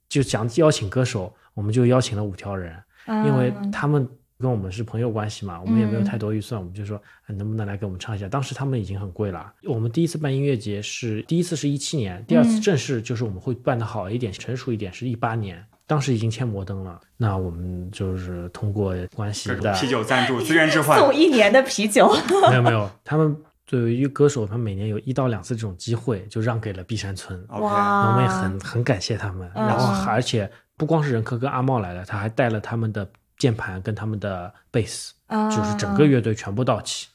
就想邀请歌手，我们就邀请了五条人、嗯、因为他们跟我们是朋友关系嘛，我们也没有太多预算、嗯、我们就说、哎、能不能来给我们唱一下。当时他们已经很贵了。我们第一次办音乐节是第一次是一七年，第二次正式就是我们会办得好一点、嗯、成熟一点是一八年，当时已经签摩登了。那我们就是通过关系的啤酒赞助资源置换送一年的啤酒没有没有，他们对于歌手，他们每年有一到两次这种机会，就让给了碧山村。哇！我们也很很感谢他们。然后，而且不光是任科跟阿茂来了，他还带了他们的键盘跟他们的贝斯、啊，就是整个乐队全部到齐。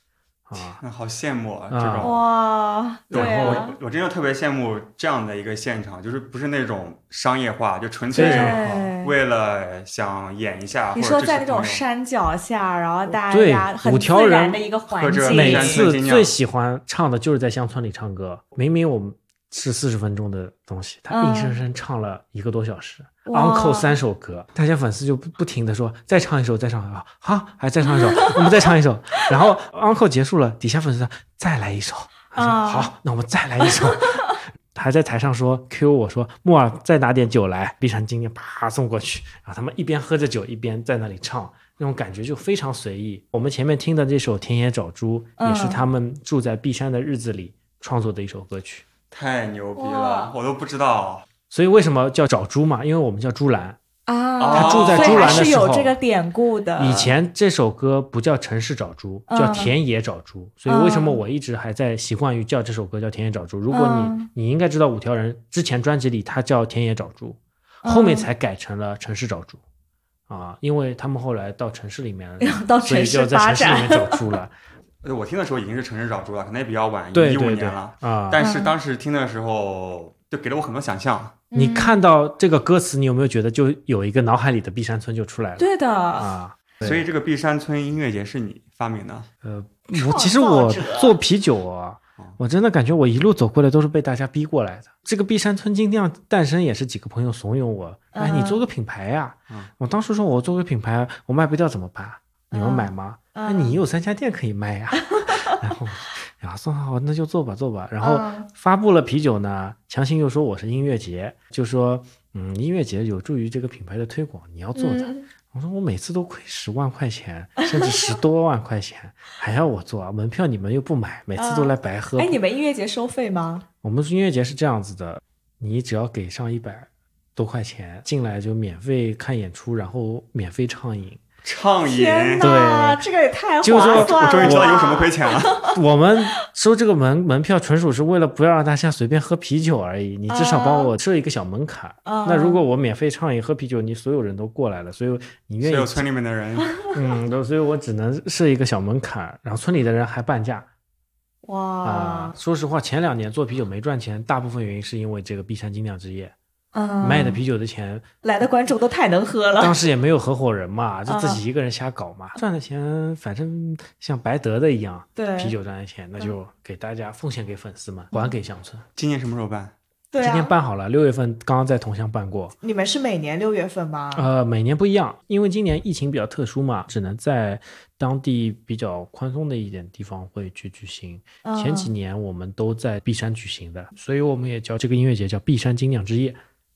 啊，那好羡慕啊！这种哇，对、啊，我我真的特别羡慕这样的一个现场，就是不是那种商业化，就纯粹为了想演一下。你说在那种山脚下，然后大家很自然的一个环境，每次最喜欢唱的就是在乡村里唱歌。明明我们是四十分钟的东西，他硬生生唱了一个多小时。嗯，uncle 三首歌，大家粉丝就不停的说再唱一首再唱一首，好还再唱一首我们再唱一首，然后 uncle 结束了，底下粉丝再来一首，说好那我们再来一首还在台上说 Q 我说木耳再拿点酒来，碧山今天啪送过去，然后他们一边喝着酒一边在那里唱，那种感觉就非常随意。我们前面听的这首田野找猪也是他们住在碧山的日子里创作的一首歌曲。太牛逼了，我都不知道。所以为什么叫找猪嘛？因为我们叫猪兰啊，他住在猪兰的时候，是有这个典故的。以前这首歌不叫城市找猪，嗯、叫田野找猪。所以为什么我一直还在习惯于叫这首歌叫田野找猪？如果你、嗯、你应该知道，五条人之前专辑里他叫田野找猪，后面才改成了城市找猪、嗯、啊，因为他们后来到城市里面，到城市发展，所以就在城市里面找猪了。我听的时候已经是城市找猪了，可能也比较晚，一五年了啊、嗯。但是当时听的时候，就给了我很多想象。你看到这个歌词，你有没有觉得就有一个脑海里的碧山村就出来了？对的啊，所以这个碧山村音乐节是你发明的？呃，我其实我做啤酒啊，我真的感觉我一路走过来都是被大家逼过来的。这个碧山村精酿诞生也是几个朋友怂恿我，哎，你做个品牌呀、啊嗯！我当时说我做个品牌，我卖不掉怎么办？你们买吗？那、嗯哎、你有三家店可以卖呀、啊！然后。啊，算好，那就做吧，做吧。然后发布了啤酒呢，强行又说我是音乐节，就说嗯，音乐节有助于这个品牌的推广，你要做的。嗯、我说我每次都亏十万块钱，甚至十多万块钱，还要我做啊？门票你们又不买，每次都来白喝。哎、嗯，你们音乐节收费吗？我们音乐节是这样子的，你只要给上一百多块钱进来就免费看演出，然后免费畅饮。畅饮，对，这个也太划算了。我终于知道有什么亏钱了。我们收这个门门票纯属是为了不要让大家随便喝啤酒而已，你至少帮我设一个小门槛。啊、那如果我免费畅饮喝啤酒，你所有人都过来了，所以你愿意。所有村里面的人，嗯，所以我只能设一个小门槛，然后村里的人还半价。哇、呃！说实话，前两年做啤酒没赚钱，大部分原因是因为这个碧山精酿之夜。嗯、卖的啤酒的钱来的观众都太能喝了，当时也没有合伙人嘛，就自己一个人瞎搞嘛、嗯、赚的钱反正像白得的一样，对，啤酒赚的钱那就给大家奉献给粉丝们，还给乡村。今年什么时候办？对、啊、今年办好了，六月份刚刚在桐乡办过。你们是每年六月份吗？呃，每年不一样，因为今年疫情比较特殊嘛，只能在当地比较宽松的一点地方会去举行、嗯、前几年我们都在璧山举行的，所以我们也叫这个音乐节叫璧山精酿之夜。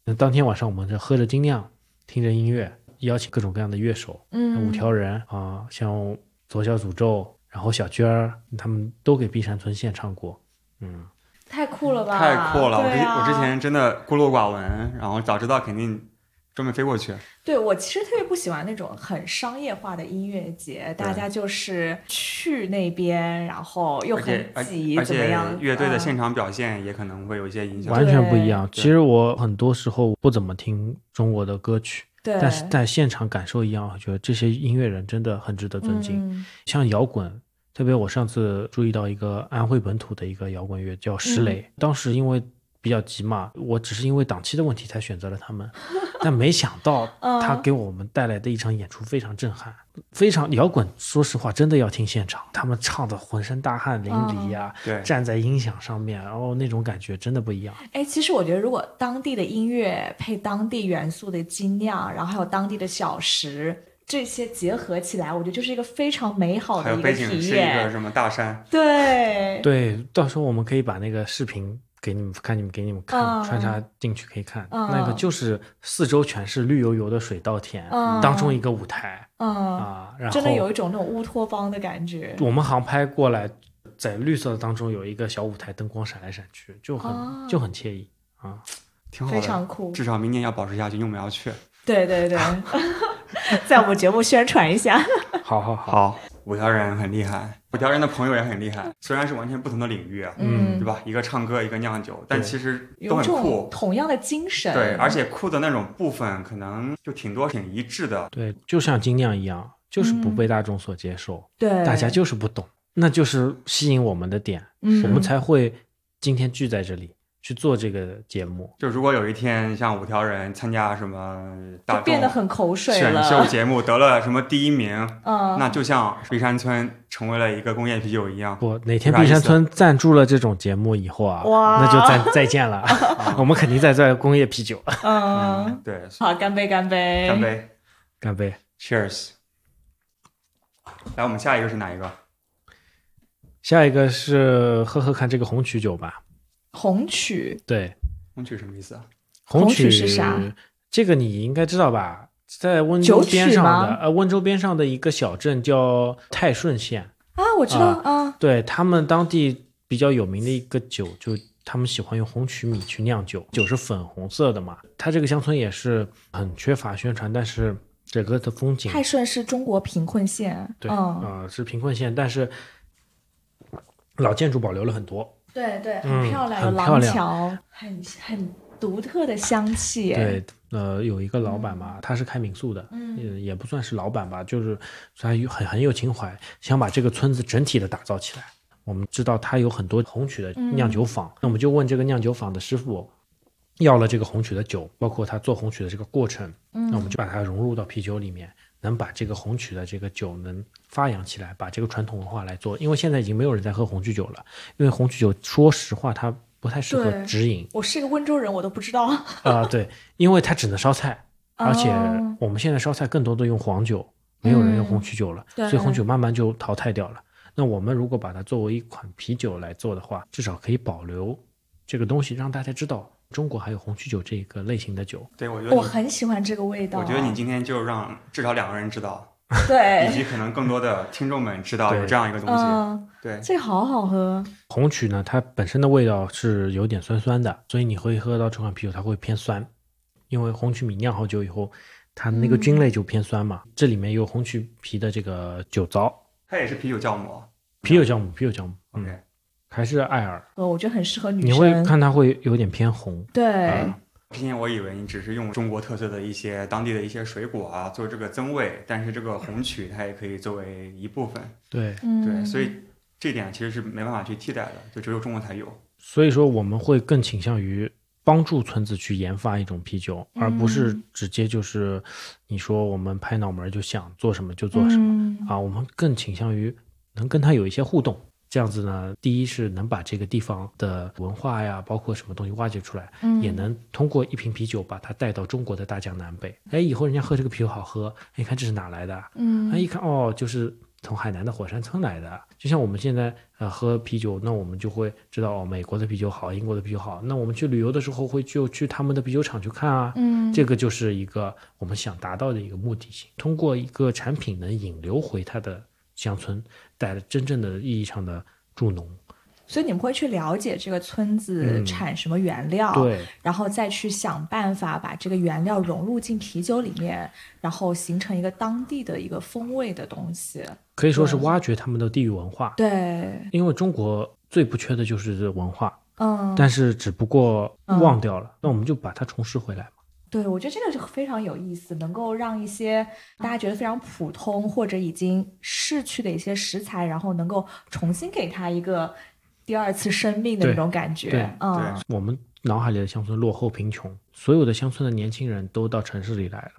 那当天晚上我们是喝着精酿听着音乐，邀请各种各样的乐手，嗯，五条人啊、呃，像左小诅咒，然后小娟儿，他们都给碧山村献唱过。嗯，太酷了吧，太酷了、啊、我, 我之前真的孤陋寡闻，然后早知道肯定专门飞过去。对，我其实特别不喜欢那种很商业化的音乐节，大家就是去那边然后又很挤，而 且, 怎么样而且乐队的现场表现也可能会有一些影响，完全不一样。其实我很多时候不怎么听中国的歌曲，对，但是在现场感受一样，我觉得这些音乐人真的很值得尊敬、嗯、像摇滚，特别我上次注意到一个安徽本土的一个摇滚乐叫石雷、嗯、当时因为比较急嘛，我只是因为档期的问题才选择了他们，但没想到他给我们带来的一场演出非常震撼、嗯、非常摇滚，说实话真的要听现场，他们唱的浑身大汗淋漓啊、嗯、站在音响上面，然后那种感觉真的不一样。哎，其实我觉得如果当地的音乐配当地元素的精酿，然后还有当地的小食，这些结合起来，我觉得就是一个非常美好的一个体验。还有背景是一个什么大山，对对，到时候我们可以把那个视频给你们看，你们给你们看、嗯、穿插进去可以看、嗯、那个就是四周全是绿油油的水稻田、嗯、当中一个舞台、嗯啊、然后真的有一种那种乌托邦的感觉。我们航拍过来，在绿色当中有一个小舞台，灯光闪来闪去，就很、啊、就很惬意啊，挺好的，非常酷。至少明年要保持下去，因为我们要去。对对对在我们节目宣传一下好好好，五条人很厉害，五条人的朋友也很厉害，虽然是完全不同的领域，嗯，对吧？一个唱歌，一个酿酒，但其实都很酷，同样的精神。对，而且酷的那种部分可能就挺多挺一致的。对，就像精酿一样，就是不被大众所接受、嗯、对，大家就是不懂，那就是吸引我们的点、嗯、我们才会今天聚在这里去做这个节目。就如果有一天像五条人参加什么大众变得很口水了选秀节目得了什么第一名、嗯、那就像碧山村成为了一个工业啤酒一样。不，哪天碧山村赞助了这种节目以后啊，那就再再见了我们肯定在做工业啤酒嗯, 嗯，对，好，干杯干杯干杯干杯 Cheers。 来，我们下一个是哪一个？下一个是喝喝看这个红曲酒吧。红曲，对，红曲什么意思啊？红曲是啥？这个你应该知道吧？在温州边上的呃，温州边上的一个小镇叫泰顺县啊，我知道啊、呃。对，他们当地比较有名的一个酒，就他们喜欢用红曲米去酿酒，酒是粉红色的嘛。它这个乡村也是很缺乏宣传，但是整个的风景，泰顺是中国贫困县，对，啊、嗯呃，是贫困县，但是老建筑保留了很多。对对，很漂亮，嗯、有廊桥，很很独特的香气。对，呃，有一个老板嘛，嗯、他是开民宿的，嗯，也不算是老板吧，就是他很很有情怀，想把这个村子整体的打造起来。我们知道他有很多红曲的酿酒坊，嗯、那我们就问这个酿酒坊的师傅要了这个红曲的酒，包括他做红曲的这个过程，嗯、那我们就把它融入到啤酒里面。能把这个红曲的这个酒能发扬起来，把这个传统文化来做，因为现在已经没有人在喝红曲酒了，因为红曲酒说实话它不太适合直饮。我是一个温州人，我都不知道啊、呃，对，因为它只能烧菜，而且我们现在烧菜更多的用黄酒，没有人用红曲酒了、嗯、所以红曲慢慢就淘汰掉了。那我们如果把它作为一款啤酒来做的话，至少可以保留这个东西，让大家知道中国还有红曲酒这个类型的酒。对，我觉得我很喜欢这个味道、啊、我觉得你今天就让至少两个人知道，对，以及可能更多的听众们知道有这样一个东西。 对,、呃、对，这个好好喝。红曲呢，它本身的味道是有点酸酸的，所以你会喝到这款啤酒它会偏酸，因为红曲米酿好酒以后它那个菌类就偏酸嘛、嗯、这里面有红曲皮的这个酒糟，它也是啤酒酵母，啤酒酵母啤酒酵母、嗯、OK，还是艾尔、哦、我觉得很适合女生，你会看它会有点偏红。对、呃、之前我以为你只是用中国特色的一些当地的一些水果啊做这个增味，但是这个红曲它也可以作为一部分。对、嗯、对，所以这点其实是没办法去替代的，就只有中国才有。所以说我们会更倾向于帮助村子去研发一种啤酒，而不是直接就是你说我们拍脑门就想做什么就做什么、嗯、啊，我们更倾向于能跟他有一些互动，这样子呢，第一是能把这个地方的文化呀，包括什么东西挖掘出来、嗯、也能通过一瓶啤酒把它带到中国的大江南北，哎，以后人家喝这个啤酒好喝，哎，你看这是哪来的，嗯，哎，一看哦，就是从海南的火山村来的，就像我们现在呃喝啤酒，那我们就会知道哦，美国的啤酒好，英国的啤酒好，那我们去旅游的时候会就去他们的啤酒厂去看啊，嗯，这个就是一个我们想达到的一个目的性，通过一个产品能引流回它的乡村，带来真正的意义上的助农。所以你们会去了解这个村子产什么原料、嗯、对，然后再去想办法把这个原料融入进啤酒里面，然后形成一个当地的一个风味的东西，可以说是挖掘他们的地域文化。对，因为中国最不缺的就是文化，嗯，但是只不过忘掉了、嗯、那我们就把它重拾回来嘛。对，我觉得这个是非常有意思，能够让一些大家觉得非常普通或者已经逝去的一些食材，然后能够重新给它一个第二次生命的那种感觉。 对, 对,、嗯、对，我们脑海里的乡村落后贫穷，所有的乡村的年轻人都到城市里来了，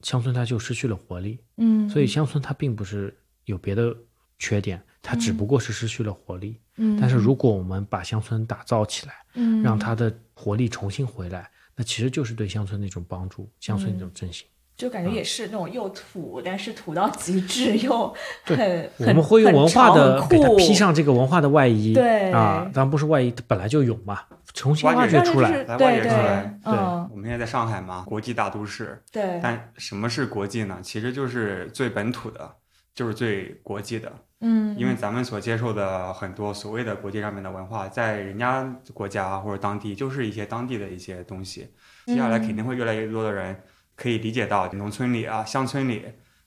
乡村它就失去了活力，嗯，所以乡村它并不是有别的缺点，它只不过是失去了活力、嗯、但是如果我们把乡村打造起来、嗯、让它的活力重新回来，那其实就是对乡村那种帮助，乡村那种振兴、嗯，就感觉也是那种又土、嗯、但是土到极致又很对很我们会用文化的给它披上这个文化的外衣，对啊，当然不是外衣，本来就有嘛，重新挖掘出来，对对对、嗯、我们现在在上海嘛，国际大都市，对，但什么是国际呢？其实就是最本土的，就是最国际的，嗯，因为咱们所接受的很多所谓的国际上面的文化，在人家国家或者当地就是一些当地的一些东西，接下来肯定会越来越多的人可以理解到农村里啊，乡村里，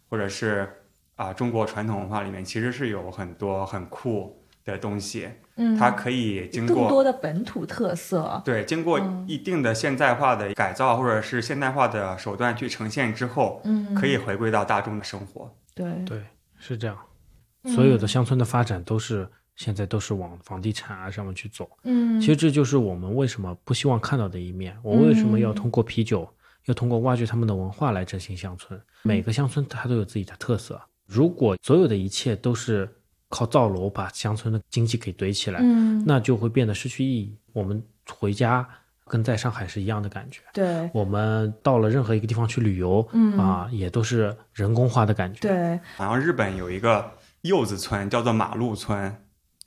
或者是啊中国传统文化里面其实是有很多很酷的东西，嗯，它可以经过更多的本土特色，对，经过一定的现代化的改造、嗯、或者是现代化的手段去呈现之后，嗯，可以回归到大众的生活。对对，是这样，所有的乡村的发展都是、嗯、现在都是往房地产啊上面去走，嗯，其实这就是我们为什么不希望看到的一面，我为什么要通过啤酒、嗯要通过挖掘他们的文化来振兴乡村，每个乡村它都有自己的特色，如果所有的一切都是靠造楼把乡村的经济给堆起来、嗯、那就会变得失去意义，我们回家跟在上海是一样的感觉，对，我们到了任何一个地方去旅游、嗯、啊，也都是人工化的感觉。对，好像日本有一个柚子村叫做马路村，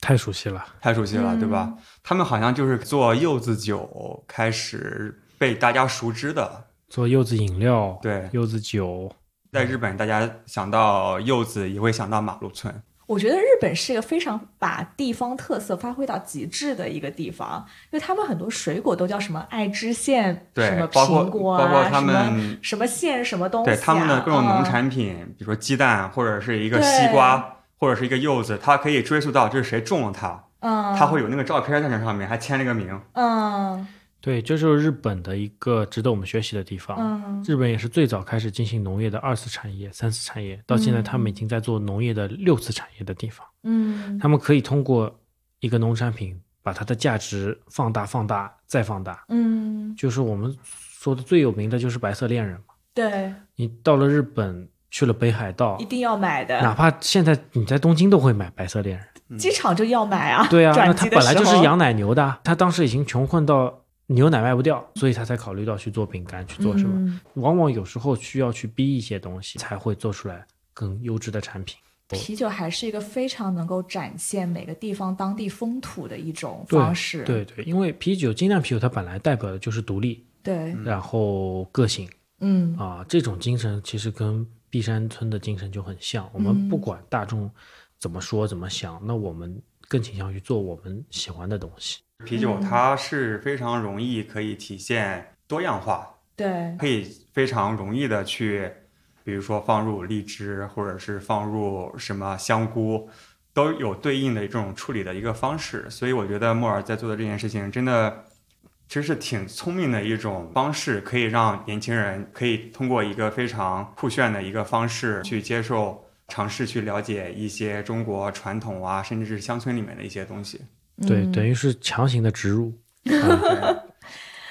太熟悉了，太熟悉了、嗯、对吧，他们好像就是做柚子酒开始被大家熟知的，做柚子饮料，对，柚子酒，在日本大家想到柚子也会想到马路村。我觉得日本是一个非常把地方特色发挥到极致的一个地方，因为他们很多水果都叫什么爱知县，对，什么苹果啊，包括他们什么什么县什么东西、啊、对，他们的各种农产品、嗯、比如说鸡蛋或者是一个西瓜或者是一个柚子，它可以追溯到这是谁种了它，嗯，它会有那个照片在那上面还签了个名，嗯，对，这就是日本的一个值得我们学习的地方、嗯、日本也是最早开始进行农业的二次产业三次产业，到现在他们已经在做农业的六次产业的地方，嗯，他们可以通过一个农产品把它的价值放大放大再放大，嗯，就是我们说的最有名的就是白色恋人嘛。对，你到了日本去了北海道一定要买的，哪怕现在你在东京都会买白色恋人、嗯、机场就要买啊，对啊，那他本来就是养奶牛的，他当时已经穷困到牛奶卖不掉，所以他才考虑到去做饼干去做什么、嗯、往往有时候需要去逼一些东西才会做出来更优质的产品。啤酒还是一个非常能够展现每个地方当地风土的一种方式。 对, 对对，因为啤酒精酿啤酒它本来代表的就是独立，对，然后个性，嗯啊，这种精神其实跟碧山村的精神就很像、嗯、我们不管大众怎么说怎么想，那我们更倾向于做我们喜欢的东西。啤酒它是非常容易可以体现多样化、嗯、对，可以非常容易的去比如说放入荔枝或者是放入什么香菇，都有对应的这种处理的一个方式，所以我觉得莫尔在做的这件事情真的其实是挺聪明的一种方式，可以让年轻人可以通过一个非常酷炫的一个方式去接受尝试，去了解一些中国传统啊甚至是乡村里面的一些东西。对，等于是强行的植入、嗯嗯、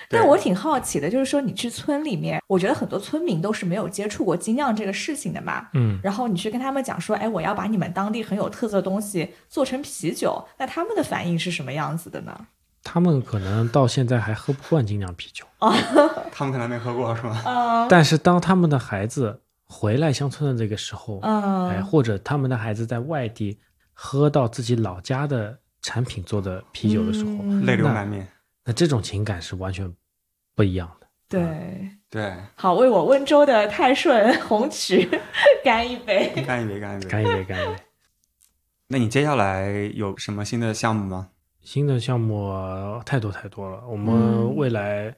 但我挺好奇的，就是说你去村里面，我觉得很多村民都是没有接触过精酿这个事情的嘛，嗯，然后你去跟他们讲说，哎，我要把你们当地很有特色的东西做成啤酒，那他们的反应是什么样子的呢？他们可能到现在还喝不惯精酿啤酒，他们可能没喝过是吧？但是当他们的孩子回来乡村的这个时候，哎，或者他们的孩子在外地喝到自己老家的产品做的啤酒的时候，泪流满面，那这种情感是完全不一样的。对、嗯、对，好，为我温州的泰顺红曲干一杯，干一杯，干一杯，干一杯，干一杯。那你接下来有什么新的项目吗？新的项目太多太多了，我们未来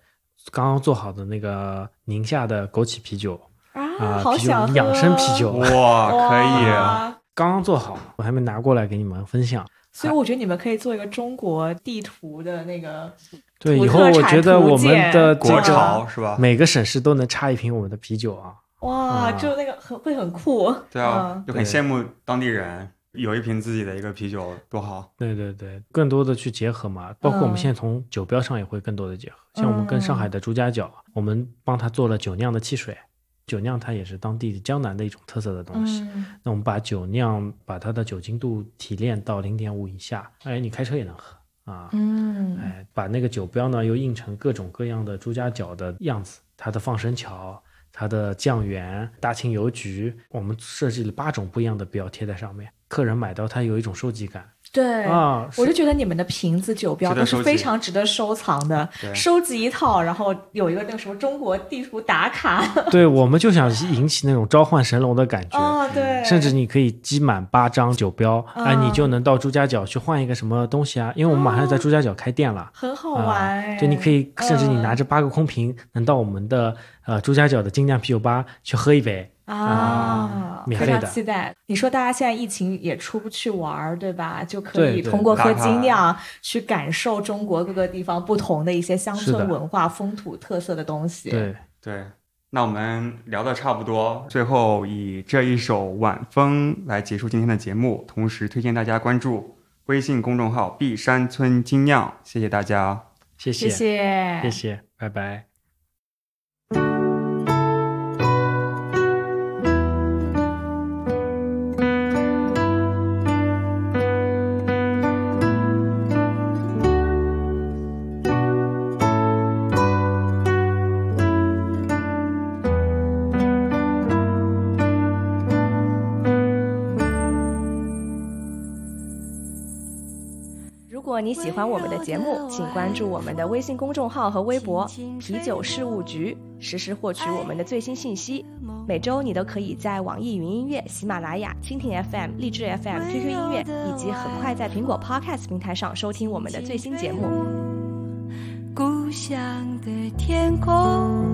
刚刚做好的那个宁夏的枸杞啤酒、嗯呃、啊，好想喝养生啤酒，哇，可以、啊，刚刚做好，我还没拿过来给你们分享。所以我觉得你们可以做一个中国地图的那个对，以后我觉得我们的国潮是吧？每个省市都能插一瓶我们的啤酒啊！哇，嗯、就那个很会很酷，对啊、嗯，就很羡慕当地人。有一瓶自己的一个啤酒多好，对对对，更多的去结合嘛，包括我们现在从酒标上也会更多的结合、嗯、像我们跟上海的朱家角，我们帮他做了酒酿的汽水，酒酿它也是当地江南的一种特色的东西、嗯、那我们把酒酿把它的酒精度提炼到 零点五 以下，哎，你开车也能喝啊，嗯，哎，把那个酒标呢又印成各种各样的朱家角的样子，它的放生桥，它的酱园，大庆邮局，我们设计了八种不一样的标贴在上面，客人买到它有一种收集感。对啊，我就觉得你们的瓶子酒标都是非常值得收藏的，收集一套，然后有一个那个什么中国地图打卡。对，我们就想引起那种召唤神龙的感觉、哦、对，甚至你可以积满八张酒标、嗯、哎，你就能到朱家角去换一个什么东西啊，因为我们马上在朱家角开店了、哦、很好玩、哎啊、就你可以甚至你拿着八个空瓶、嗯、能到我们的呃朱家角的精酿啤酒吧去喝一杯啊、嗯，非常期待。你说大家现在疫情也出不去玩，对吧？就可以通过喝精酿去感受中国各个地方不同的一些乡村文化、风土特色的东西。对对，那我们聊的差不多，最后以这一首《晚风》来结束今天的节目，同时推荐大家关注微信公众号“碧山村精酿”。谢谢大家，谢谢，谢谢，谢谢，拜拜。如果你喜欢我们的节目，请关注我们的微信公众号和微博啤酒事务局，实时获取我们的最新信息。每周你都可以在网易云音乐、喜马拉雅、蜻蜓 F M、荔枝 F M、Q Q 音乐以及很快在苹果 Podcast 平台上收听我们的最新节目。故乡的天空，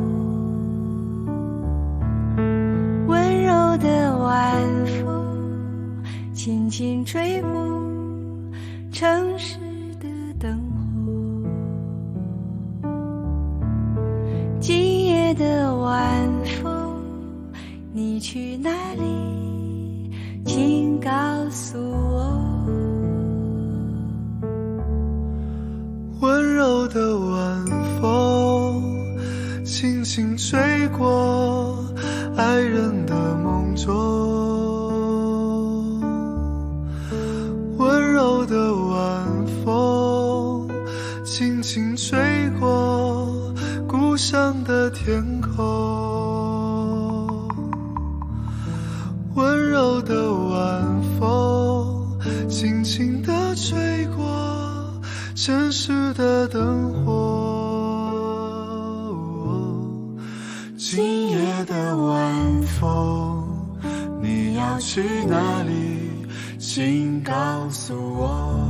温柔的晚风轻轻吹拂城市灯火，今夜的晚风，你去哪里？请告诉我。温柔的晚风，轻轻吹过爱人的梦中。温柔的晚风，轻轻吹过故乡的天空，温柔的晚风，轻轻地吹过城市的灯火。今夜的晚风，你要去哪里？请告诉我。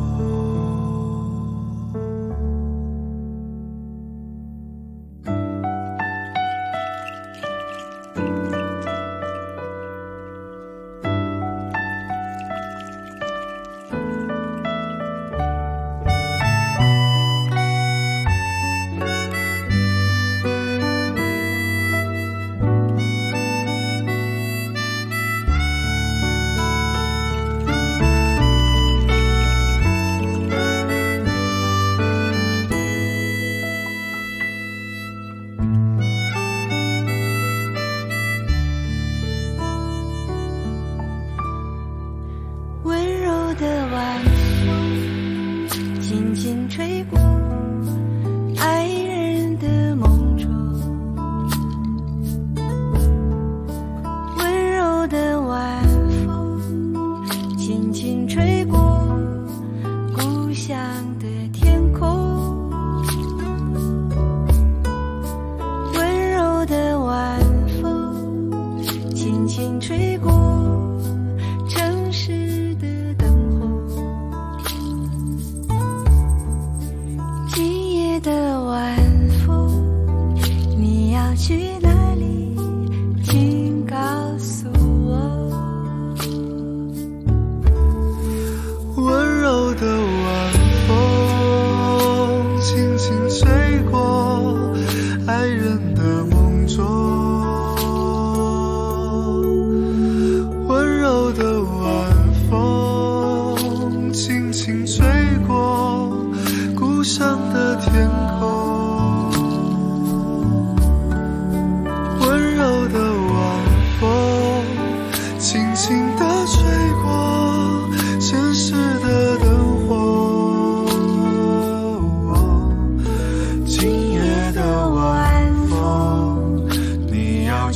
去哪里，请告诉我。温柔的晚风轻轻吹过爱人的梦中，温柔的晚风轻轻吹过故乡的天空，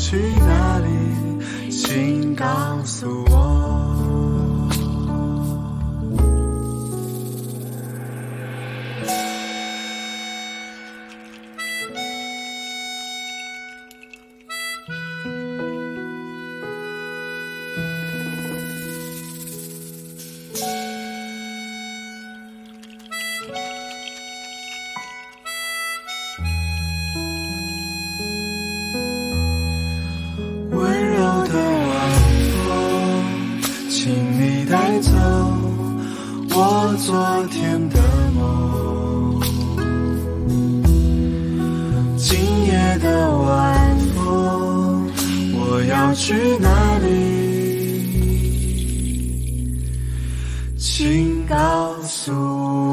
去哪里，请告诉我。昨天的梦，今夜的晚风，我要去哪里？请告诉我。